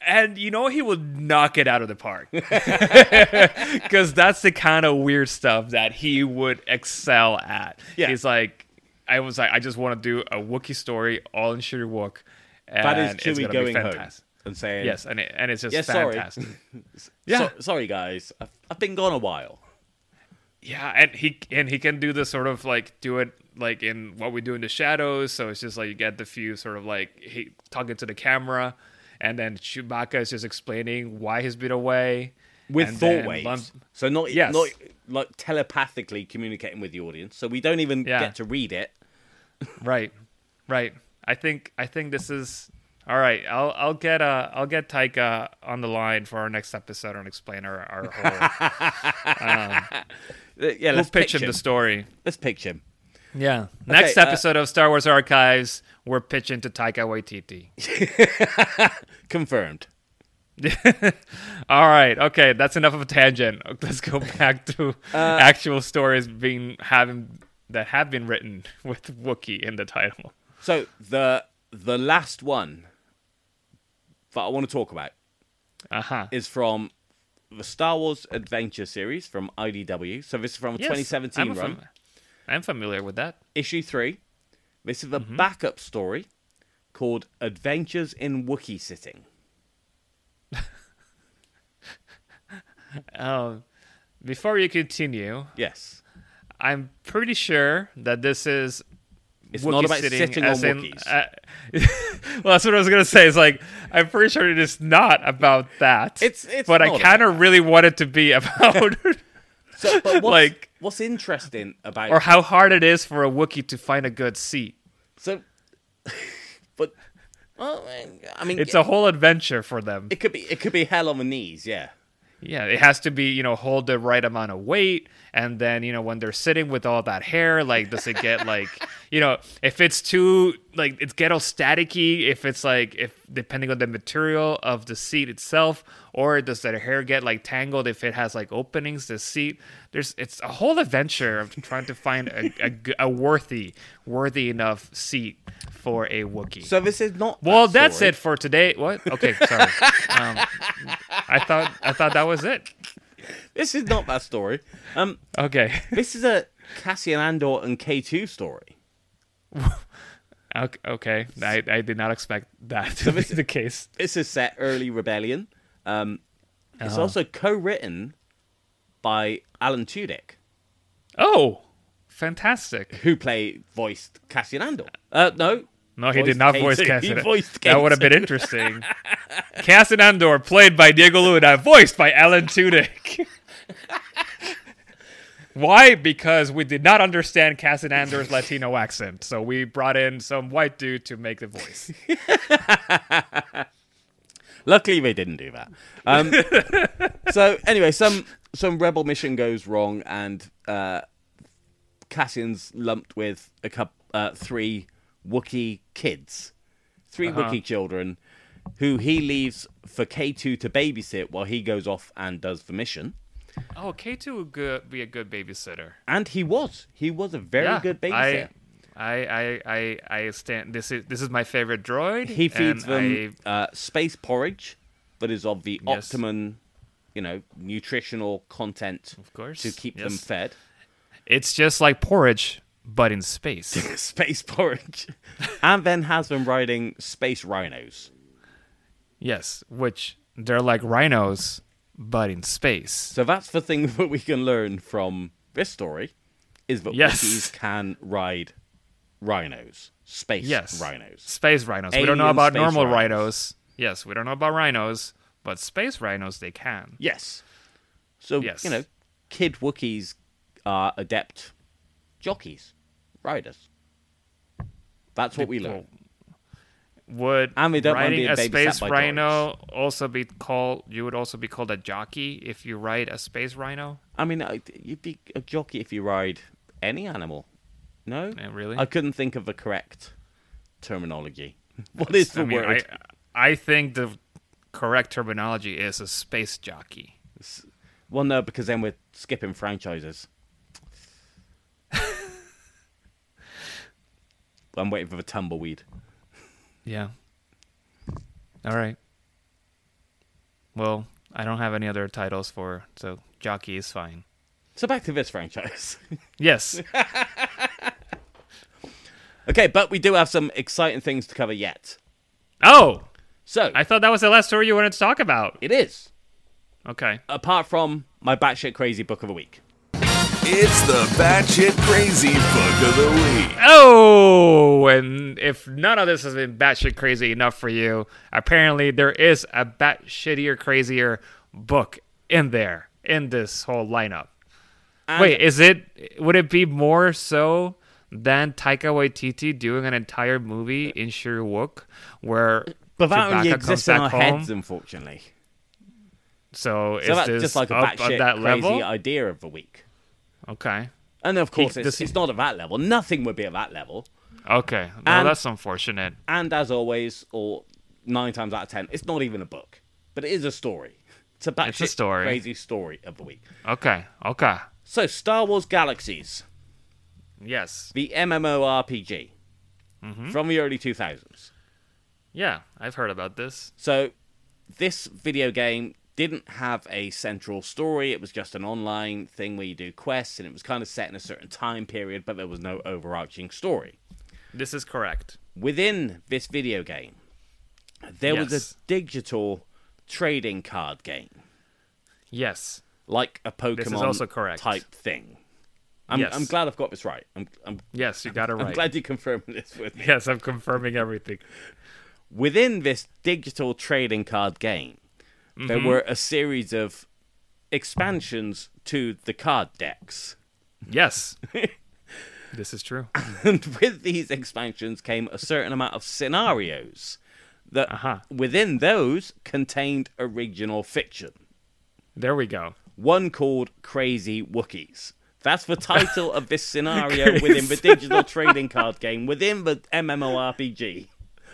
And you know he will knock it out of the park because that's the kind of weird stuff that he would excel at. Yeah. He's like. I was like, I just want to do a Wookiee story all in Shyriiwook. That is Chewie going home and saying, yes, and it, and it's just yes, fantastic. Sorry. yeah, so, sorry guys, I've, I've been gone a while. Yeah, and he and he can do this sort of like do it like in What We Do in the Shadows. So it's just like you get the few sort of like he talking to the camera, and then Chewbacca is just explaining why he's been away. with thought waves. Lump- so not, yes. not like telepathically communicating with the audience. So we don't even yeah. get to read it. Right, right. I think I think this is all right. I'll I'll get uh I'll get Taika on the line for our next episode and explain our our horror. um, yeah, let's we'll pitch him the story. Let's pitch him. Yeah. Next okay, episode uh, of Star Wars Archives, we're pitching to Taika Waititi. Confirmed. All right. Okay, that's enough of a tangent. Let's go back to uh, actual stories being having that have been written with Wookiee in the title. So the the last one that I want to talk about uh-huh. is from the Star Wars Adventure series from I D W. So this is from a yes, twenty seventeen I'm run. Fam- I'm familiar with that. Issue three. This is a mm-hmm. backup story called Adventures in Wookiee Sitting. um, before you continue, yes, I'm pretty sure that this is it's Wookiee not about sitting, sitting as on in, Wookiees. Uh, well, that's what I was gonna say. It's like I'm pretty sure it is not about that. It's, it's but I kind of really want it to be about. So, but what's, like, what's interesting about or how hard it is for a Wookiee to find a good seat. So, but. Well, I mean, it's a whole adventure for them. It could be, it could be hell on the knees, yeah. Yeah, it has to be, you know, hold the right amount of weight, and then, you know, when they're sitting with all that hair, like, does it get like, you know, if it's too like it's get all staticky, if it's like if depending on the material of the seat itself, or does that hair get like tangled if it has like openings? The seat, there's it's a whole adventure of trying to find a, a, a worthy, worthy enough seat for a Wookiee. So this is not. Well, that that's it for today. What? Okay, sorry. um, I thought I thought that was it. This is not that story. Um, okay. This is a Cassian Andor and K two story. Okay, I, I did not expect that to so be the case. This is set early Rebellion. Um, it's uh-huh. also co-written by Alan Tudyk. Oh, fantastic! Who played voiced Cassian Andor? Uh, no, no, he did not K two. Voice Cassian. He voiced K two. That would have been interesting. Cassian Andor played by Diego Luna, voiced by Alan Tudyk. Why? Because we did not understand Cassian Andor's Latino accent, so we brought in some white dude to make the voice. Luckily, they didn't do that. Um, so anyway, some some rebel mission goes wrong, and uh, Cassian's lumped with a couple, uh, three Wookiee kids, three uh-huh. Wookiee children, who he leaves for K two to babysit while he goes off and does the mission. Oh, K two would good, be a good babysitter, and he was. He was a very yeah, good babysitter. I, I, I, I stand. This is this is my favorite droid. He feeds them I, uh, space porridge, that is of the yes. optimum, you know, nutritional content, of course, to keep yes. them fed. It's just like porridge, but in space. Space porridge, and then has them riding space rhinos. Yes, which they're like rhinos. But in space. So that's the thing that we can learn from this story, is that yes. Wookiees can ride rhinos. Space yes. rhinos. Space rhinos. Alien we don't know about normal rhinos. rhinos. Yes, we don't know about rhinos, but space rhinos, they can. Yes. So, yes. you know, kid Wookiees are adept jockeys, riders. That's what we learn. Would riding a space rhino dogs. also be called? You would also be called a jockey if you ride a space rhino. I mean, you'd be a jockey if you ride any animal. No, yeah, really, I couldn't think of the correct terminology. What is the I mean, word? I, I think the correct terminology is a space jockey. Well, no, because then we're skipping franchises. I'm waiting for the tumbleweed. Yeah. All right. Well, I don't have any other titles for, so jockey is fine. So back to this franchise. Yes. Okay, but we do have some exciting things to cover yet. Oh! So. I thought that was the last story you wanted to talk about. It is. Okay. Apart from my batshit crazy book of the week. It's the Batshit Crazy Book of the Week. Oh, and if none of this has been batshit crazy enough for you, apparently there is a batshittier, crazier book in there in this whole lineup. And Wait, is it? Would it be more so than Taika Waititi doing an entire movie in Shyriiwook where but that Chewbacca only exists comes in our home? Heads, unfortunately. So, so is that's this just like a batshit crazy level? idea of the week? Okay. And of course, he, it's, he... it's not at that level. Nothing would be at that level. Okay. No, and, that's unfortunate. And as always, or nine times out of ten, it's not even a book, but it is a story. It's a batshit it's a story. crazy story of the week. Okay. Okay. So, Star Wars Galaxies. Yes. The MMORPG mm-hmm. from the early two thousands. Yeah, I've heard about this. So, this video game didn't have a central story. It was just an online thing where you do quests, and it was kind of set in a certain time period, but there was no overarching story. This is correct. Within this video game, there yes. was a digital trading card game. Yes. Like a Pokemon type thing. I'm, yes. I'm glad I've got this right. I'm, I'm, yes, you got it right. I'm glad you confirmed this with me. Yes, I'm confirming everything. Within this digital trading card game, there were a series of expansions to the card decks. Yes. This is true. And with these expansions came a certain amount of scenarios that uh-huh. within those contained original fiction. There we go. One called Crazy Wookiees. That's the title of this scenario within the digital trading card game, within the MMORPG.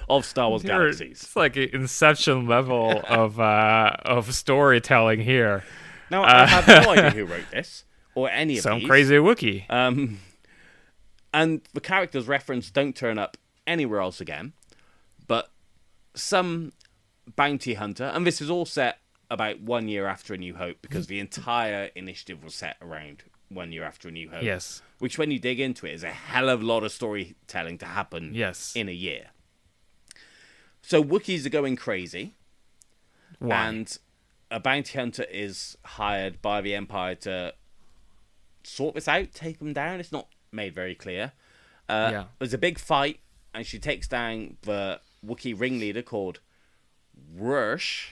Of Star Wars You're, Galaxies. It's like an Inception level of uh, of storytelling here. Now, I uh, have no idea who wrote this, or any of some these. Some crazy Wookiee. Um, and the characters referenced don't turn up anywhere else again, but some bounty hunter, and this is all set about one year after A New Hope, because the entire initiative was set around one year after A New Hope. Yes. Which, when you dig into it, is a hell of a lot of storytelling to happen yes. in a year. So Wookiees are going crazy, Why? and a bounty hunter is hired by the Empire to sort this out, take them down. It's not made very clear. Uh, yeah. There's a big fight, and she takes down the Wookiee ringleader called Wursch,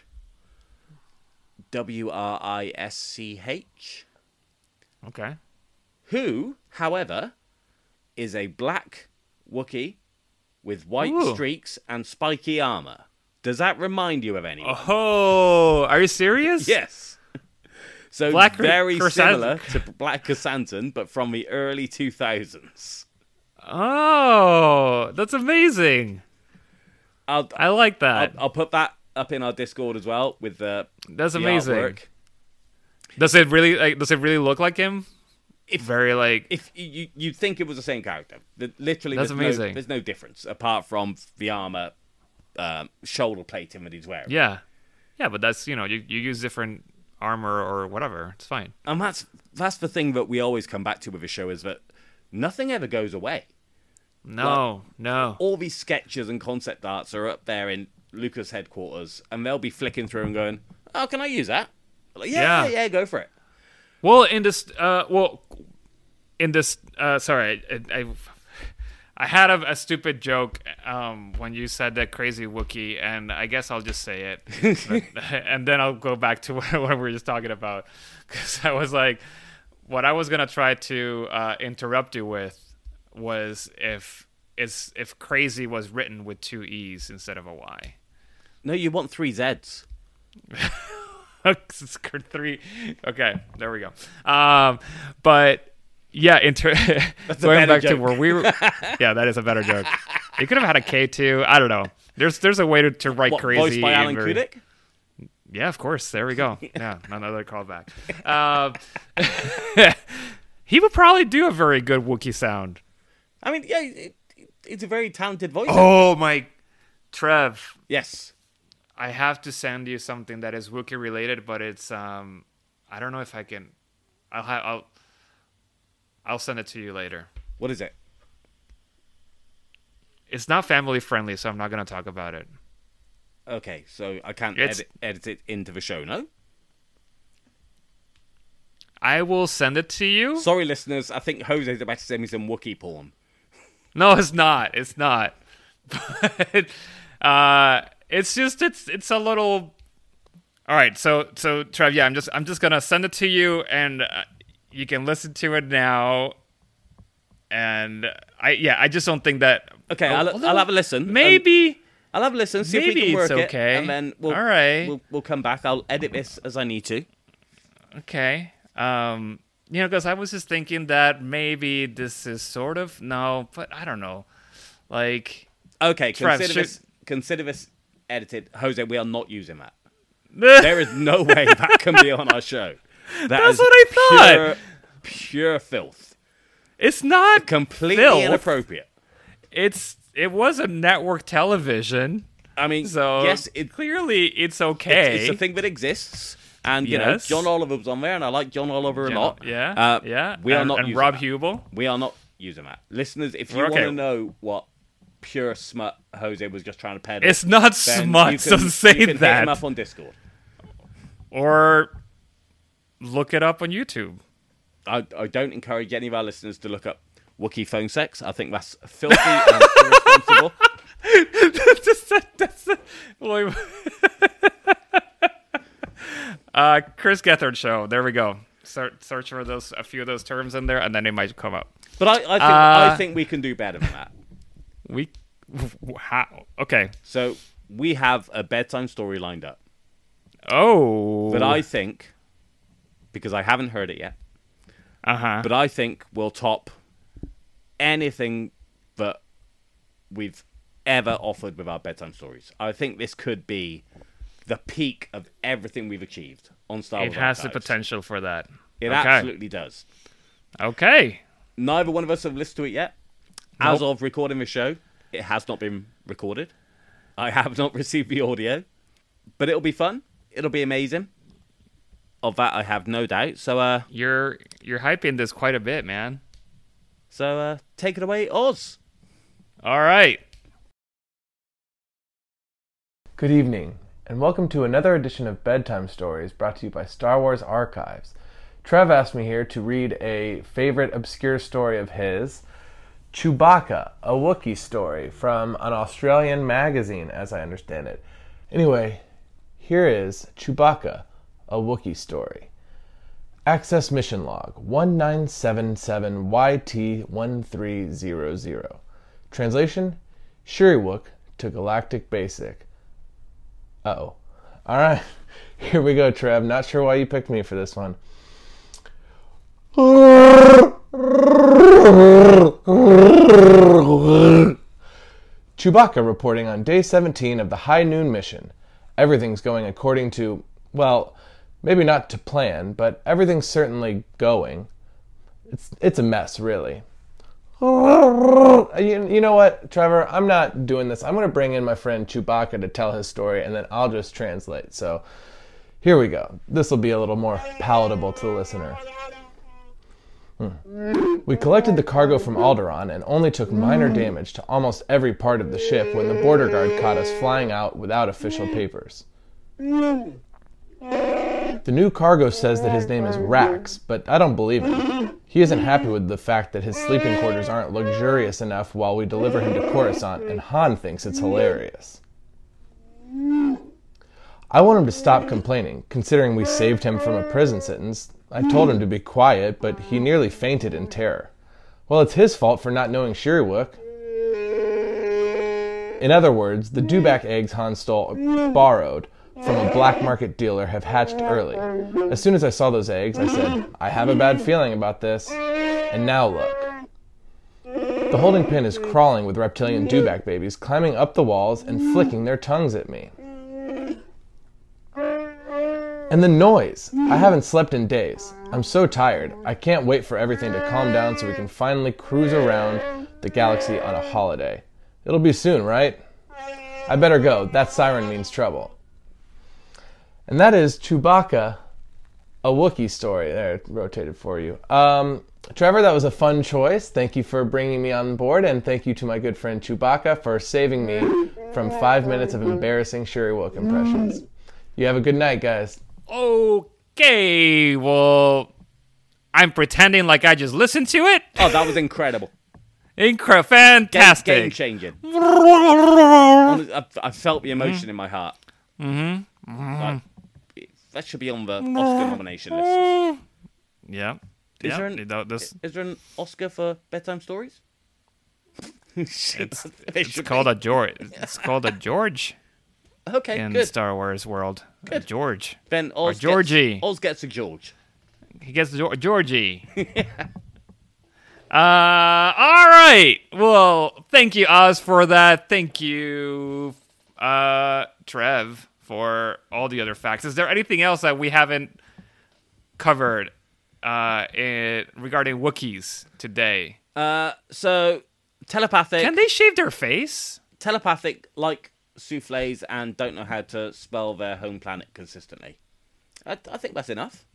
W R I S C H. Okay. Who, however, is a black Wookiee with white Ooh. streaks and spiky armor. Does that remind you of anyone? Oh, are you serious? Yes. So Black very Crescent- similar to Black Cassantan, but from the early two thousands. Oh, that's amazing. I'll, I like that. I'll, I'll put that up in our Discord as well with the That's the amazing. Artwork. Does it really like, does it really look like him? If, very like if you you think it was the same character, the, literally that's there's amazing. No, there's no difference apart from the armor, um, shoulder plate that he's wearing. Yeah, yeah, but that's you know you, you use different armor or whatever. It's fine. And that's that's the thing that we always come back to with the show is that nothing ever goes away. No, like, no. All these sketches and concept arts are up there in Lucas headquarters, and they'll be flicking through and going, "Oh, can I use that?" Like, yeah, yeah, yeah, yeah, go for it. Well, in this, uh, well, in this, uh, sorry, I, I, I had a, a stupid joke um, when you said that crazy Wookiee, and I guess I'll just say it, but, and then I'll go back to what, what we were just talking about, because I was like, what I was gonna try to uh, interrupt you with was if it's if crazy was written with two E's instead of a Y. No, you want three Z's. Three. Okay, there we go. Um, but yeah, inter- going back joke. to where we were. Yeah, that is a better joke. You could have had a K two. I don't know. There's there's a way to, to write what, crazy. Voiced by Alan very... Tudyk? Yeah, of course. There we go. Yeah, another callback. Um, he would probably do a very good Wookiee sound. I mean, yeah, it, it's a very talented voice. Oh, my. Trev. Yes. I have to send you something that is Wookiee related, but it's um, I don't know if I can. I'll ha- I'll I'll send it to you later. What is it? It's not family friendly, so I'm not going to talk about it. Okay, so I can't edit, edit it into the show, no? I will send it to you. Sorry, listeners. I think Jose's about to send me some Wookiee porn. No, it's not. It's not. But. Uh, It's just, it's it's a little All right, so so Trev, yeah, I'm just I'm just gonna send it to you, and uh, you can listen to it now. And I yeah, I just don't think that. Okay, I'll, I'll, I'll have a listen. Maybe um, I'll have a listen. See maybe if we can work it's okay, it, and then we'll, all right, we'll we'll come back. I'll edit this as I need to. Okay. Um, you know, because I was just thinking that maybe this is sort of no, but I don't know. Like, okay, Trev, consider should... this. Consider this edited, Jose. We are not using that. There is no way that can be on our show. That That's what I thought. Pure, pure filth. It's not completely filth. Inappropriate. It's it was a network television. I mean, so yes, it, clearly it's okay. It's, it's a thing that exists, and you yes. know, John Oliver's on there, and I like John Oliver John, a lot. Yeah, uh, yeah. We and, are not and using Rob that. Hubel. We are not using that, listeners. If you We're want okay. to know what. Pure smut Jose was just trying to peddle. It's not smut, so say you can that. Hit him up on Discord. Or look it up on YouTube. I, I don't encourage any of our listeners to look up Wookiee phone sex. I think that's filthy and irresponsible. that's just, that's just, well, uh, Chris Gethard show. There we go. Search, search for those a few of those terms in there, and then they might come up. But I, I, think, uh, I think we can do better than that. We how okay. So we have a bedtime story lined up. Oh, but I think because I haven't heard it yet. Uh huh. But I think we'll top anything that we've ever offered with our bedtime stories. I think this could be the peak of everything we've achieved on Star Wars. It has Archives. The potential for that. It okay. absolutely does. Okay. Neither one of us have listened to it yet. As nope. of recording the show, it has not been recorded. I have not received the audio. But it'll be fun. It'll be amazing. Of that, I have no doubt. So uh, You're you're hyping this quite a bit, man. So uh, take it away, Oz. All right. Good evening, and welcome to another edition of Bedtime Stories brought to you by Star Wars Archives. Trev asked me here to read a favorite obscure story of his... Chewbacca, a Wookiee story from an Australian magazine, as I understand it. Anyway, here is Chewbacca, a Wookiee story. Access mission log one nine seven seven Y T one three zero zero. Translation, Shyriiwook to Galactic Basic. Uh-oh. All right, here we go, Trev. Not sure why you picked me for this one. Chewbacca reporting on day seventeen of the High Noon mission. Everything's going according to, well, maybe not to plan, but everything's certainly going. It's it's a mess, really. You, you know what, Trevor? I'm not doing this. I'm going to bring in my friend Chewbacca to tell his story, and then I'll just translate. So here we go. This will be a little more palatable to the listener. We collected the cargo from Alderaan and only took minor damage to almost every part of the ship when the border guard caught us flying out without official papers. The new cargo says that his name is Rax, but I don't believe him. He isn't happy with the fact that his sleeping quarters aren't luxurious enough while we deliver him to Coruscant, and Han thinks it's hilarious. I want him to stop complaining, considering we saved him from a prison sentence. I told him to be quiet, but he nearly fainted in terror. Well, it's his fault for not knowing Shyriiwook. In other words, the dewback eggs Han stole, borrowed, from a black market dealer have hatched early. As soon as I saw those eggs, I said, I have a bad feeling about this. And now look. The holding pen is crawling with reptilian dewback babies, climbing up the walls and flicking their tongues at me. And the noise! I haven't slept in days. I'm so tired. I can't wait for everything to calm down so we can finally cruise around the galaxy on a holiday. It'll be soon, right? I better go. That siren means trouble. And that is Chewbacca, a Wookiee story. There, it rotated for you. Um, Trevor, that was a fun choice. Thank you for bringing me on board, and thank you to my good friend Chewbacca for saving me from five minutes of embarrassing Shyriiwook impressions. You have a good night, guys. Okay, well, I'm pretending like I just listened to it. Oh, that was incredible. Incre- fantastic. Game, game changing. I felt the emotion mm-hmm. in my heart. Mm-hmm. Mm-hmm. Like, that should be on the Oscar nomination list. Yeah. Is, yeah, there an, that, is there an Oscar for bedtime stories? it's it's called be. a George. It's called a George. Okay, in good. Star Wars world, a George. Then Oz or Georgie. Gets, Oz gets a George. He gets a Georgie. yeah. Uh, all right. Well, thank you, Oz, for that. Thank you, uh, Trev, for all the other facts. Is there anything else that we haven't covered uh, in, regarding Wookiees today? Uh, so, telepathic. Can they shave their face? Telepathic, like souffles, and don't know how to spell their home planet consistently. I, I think that's enough.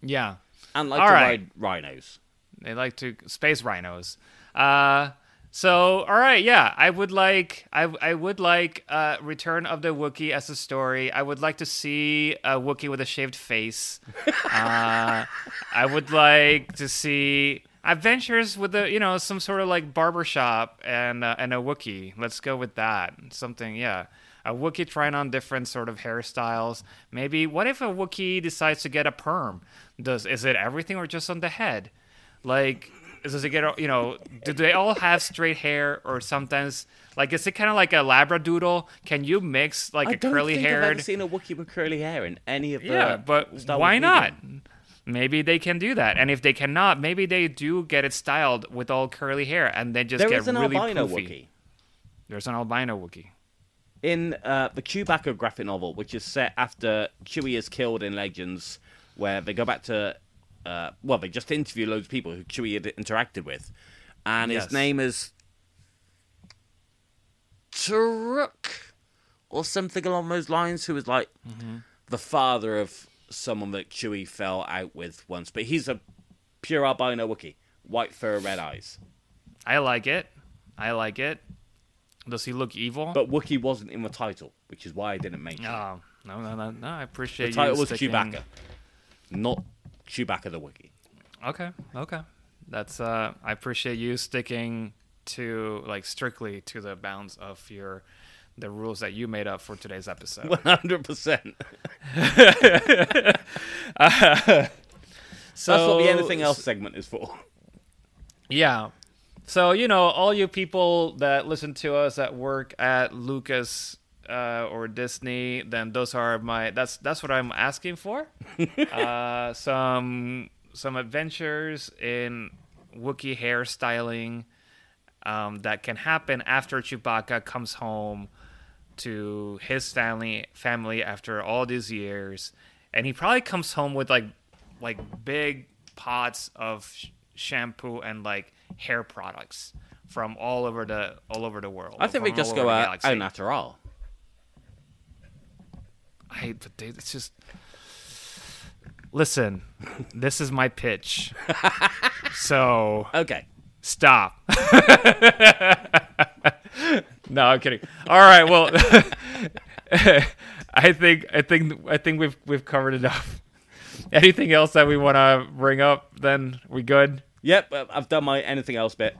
Yeah. And like all to right. ride rhinos. They like to space rhinos. Uh, so, all right, yeah, I would like, I, I would like uh, Return of the Wookiee as a story. I would like to see a Wookiee with a shaved face. uh, I would like to see adventures with a, you know, some sort of like barbershop and uh, and a Wookiee. Let's go with that. Something, yeah. A Wookiee trying on different sort of hairstyles. Maybe what if a Wookiee decides to get a perm? Does is it everything or just on the head? Like, does it get, you know, do they all have straight hair or sometimes, like, is it kind of like a Labradoodle? Can you mix, like, I a curly hair? I don't think I've ever seen a Wookiee with curly hair in any of the... Yeah, but Star why Wars not? Media. Maybe they can do that. And if they cannot, maybe they do get it styled with all curly hair and then just there get really poofy. There is an albino poofy. Wookiee. There's an albino Wookiee. In uh, the Chewbacca graphic novel, which is set after Chewie is killed in Legends, where they go back to... Uh, well, they just interview loads of people who Chewie had interacted with. And yes. his name is... Turuk? Or something along those lines, who was like mm-hmm. the father of someone that Chewie fell out with once. But he's a pure albino Wookiee. White fur, red eyes. I like it. I like it. Does he look evil? But Wookiee wasn't in the title, which is why I didn't mention it. Oh, no, no, no, no. I appreciate you. The title you was sticking... Chewbacca. Not... Chewbacca the Wookiee. Okay, okay. That's uh I appreciate you sticking to like strictly to the bounds of your the rules that you made up for today's episode. one hundred percent uh, so that's what the anything else segment is for. Yeah. So, you know, all you people that listen to us that work at Lucas Uh, or Disney, then those are my. That's that's what I'm asking for. uh, some some adventures in Wookiee hairstyling um, that can happen after Chewbacca comes home to his family family after all these years, and he probably comes home with like like big pots of sh- shampoo and like hair products from all over the all over the world. I think we just go out au natural. I, but they, it's just, listen, this is my pitch. So, okay, stop. No, I'm kidding. All right. Well, I think, I think, I think we've, we've covered enough. Anything else that we want to bring up? Then we good. Yep. I've done my anything else bit.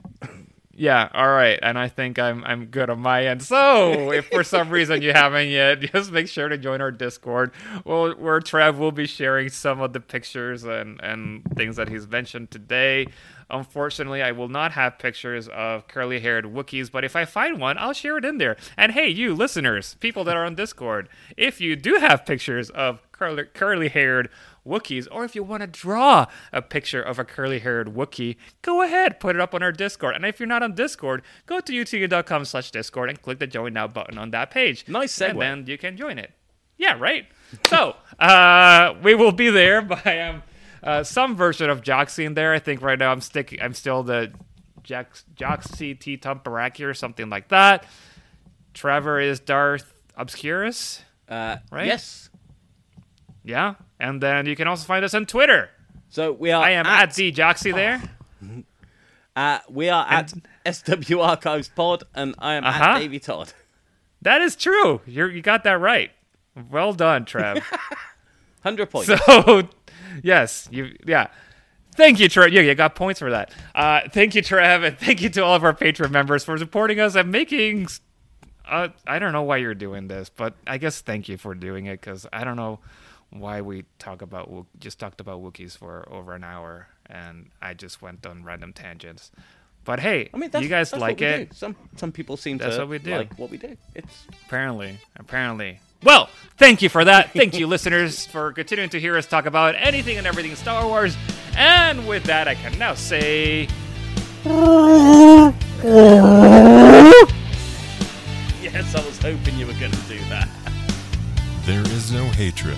Yeah, all right, and I think I'm I'm good on my end. So, if for some reason you haven't yet, just make sure to join our Discord, we'll, where Trev will be sharing some of the pictures and, and things that he's mentioned today. Unfortunately, I will not have pictures of curly-haired Wookiees, but if I find one, I'll share it in there. And hey, you listeners, people that are on Discord, if you do have pictures of curly curly-haired Wookiees, or if you want to draw a picture of a curly-haired Wookiee, go ahead, put it up on our Discord. And if you're not on Discord, go to youtini dot com slash discord and click the Join Now button on that page. Nice segue. And then you can join it. Yeah, right? So, uh, we will be there by um, uh, some version of Joxy in there. I think right now I'm sticking. I'm still the Jax- Joxy T. Tumparaki or something like that. Trevor is Darth Obscurus, uh, right? Yes. Yeah. And then you can also find us on Twitter. So we are. I am at, at D Joxy there. Uh, we are and, at S W Archives Pod, and I am uh-huh. at Davy Todd. That is true. You're, you got that right. Well done, Trev. Hundred points. So, yes, you. Yeah. Thank you, Trev. Yeah, you got points for that. Uh, thank you, Trev, and thank you to all of our Patreon members for supporting us and making. Uh, I don't know why you're doing this, but I guess thank you for doing it because I don't know why we talk about just talked about Wookiees for over an hour, and I just went on random tangents. But hey, I mean, that's, you guys that's like what we it. Do. Some some people seem that's to what we do. Like what we do. It's apparently apparently. Well, thank you for that. Thank you, listeners, for continuing to hear us talk about anything and everything Star Wars. And with that, I can now say. Yes, I was hoping you were going to do that. There is no hatred.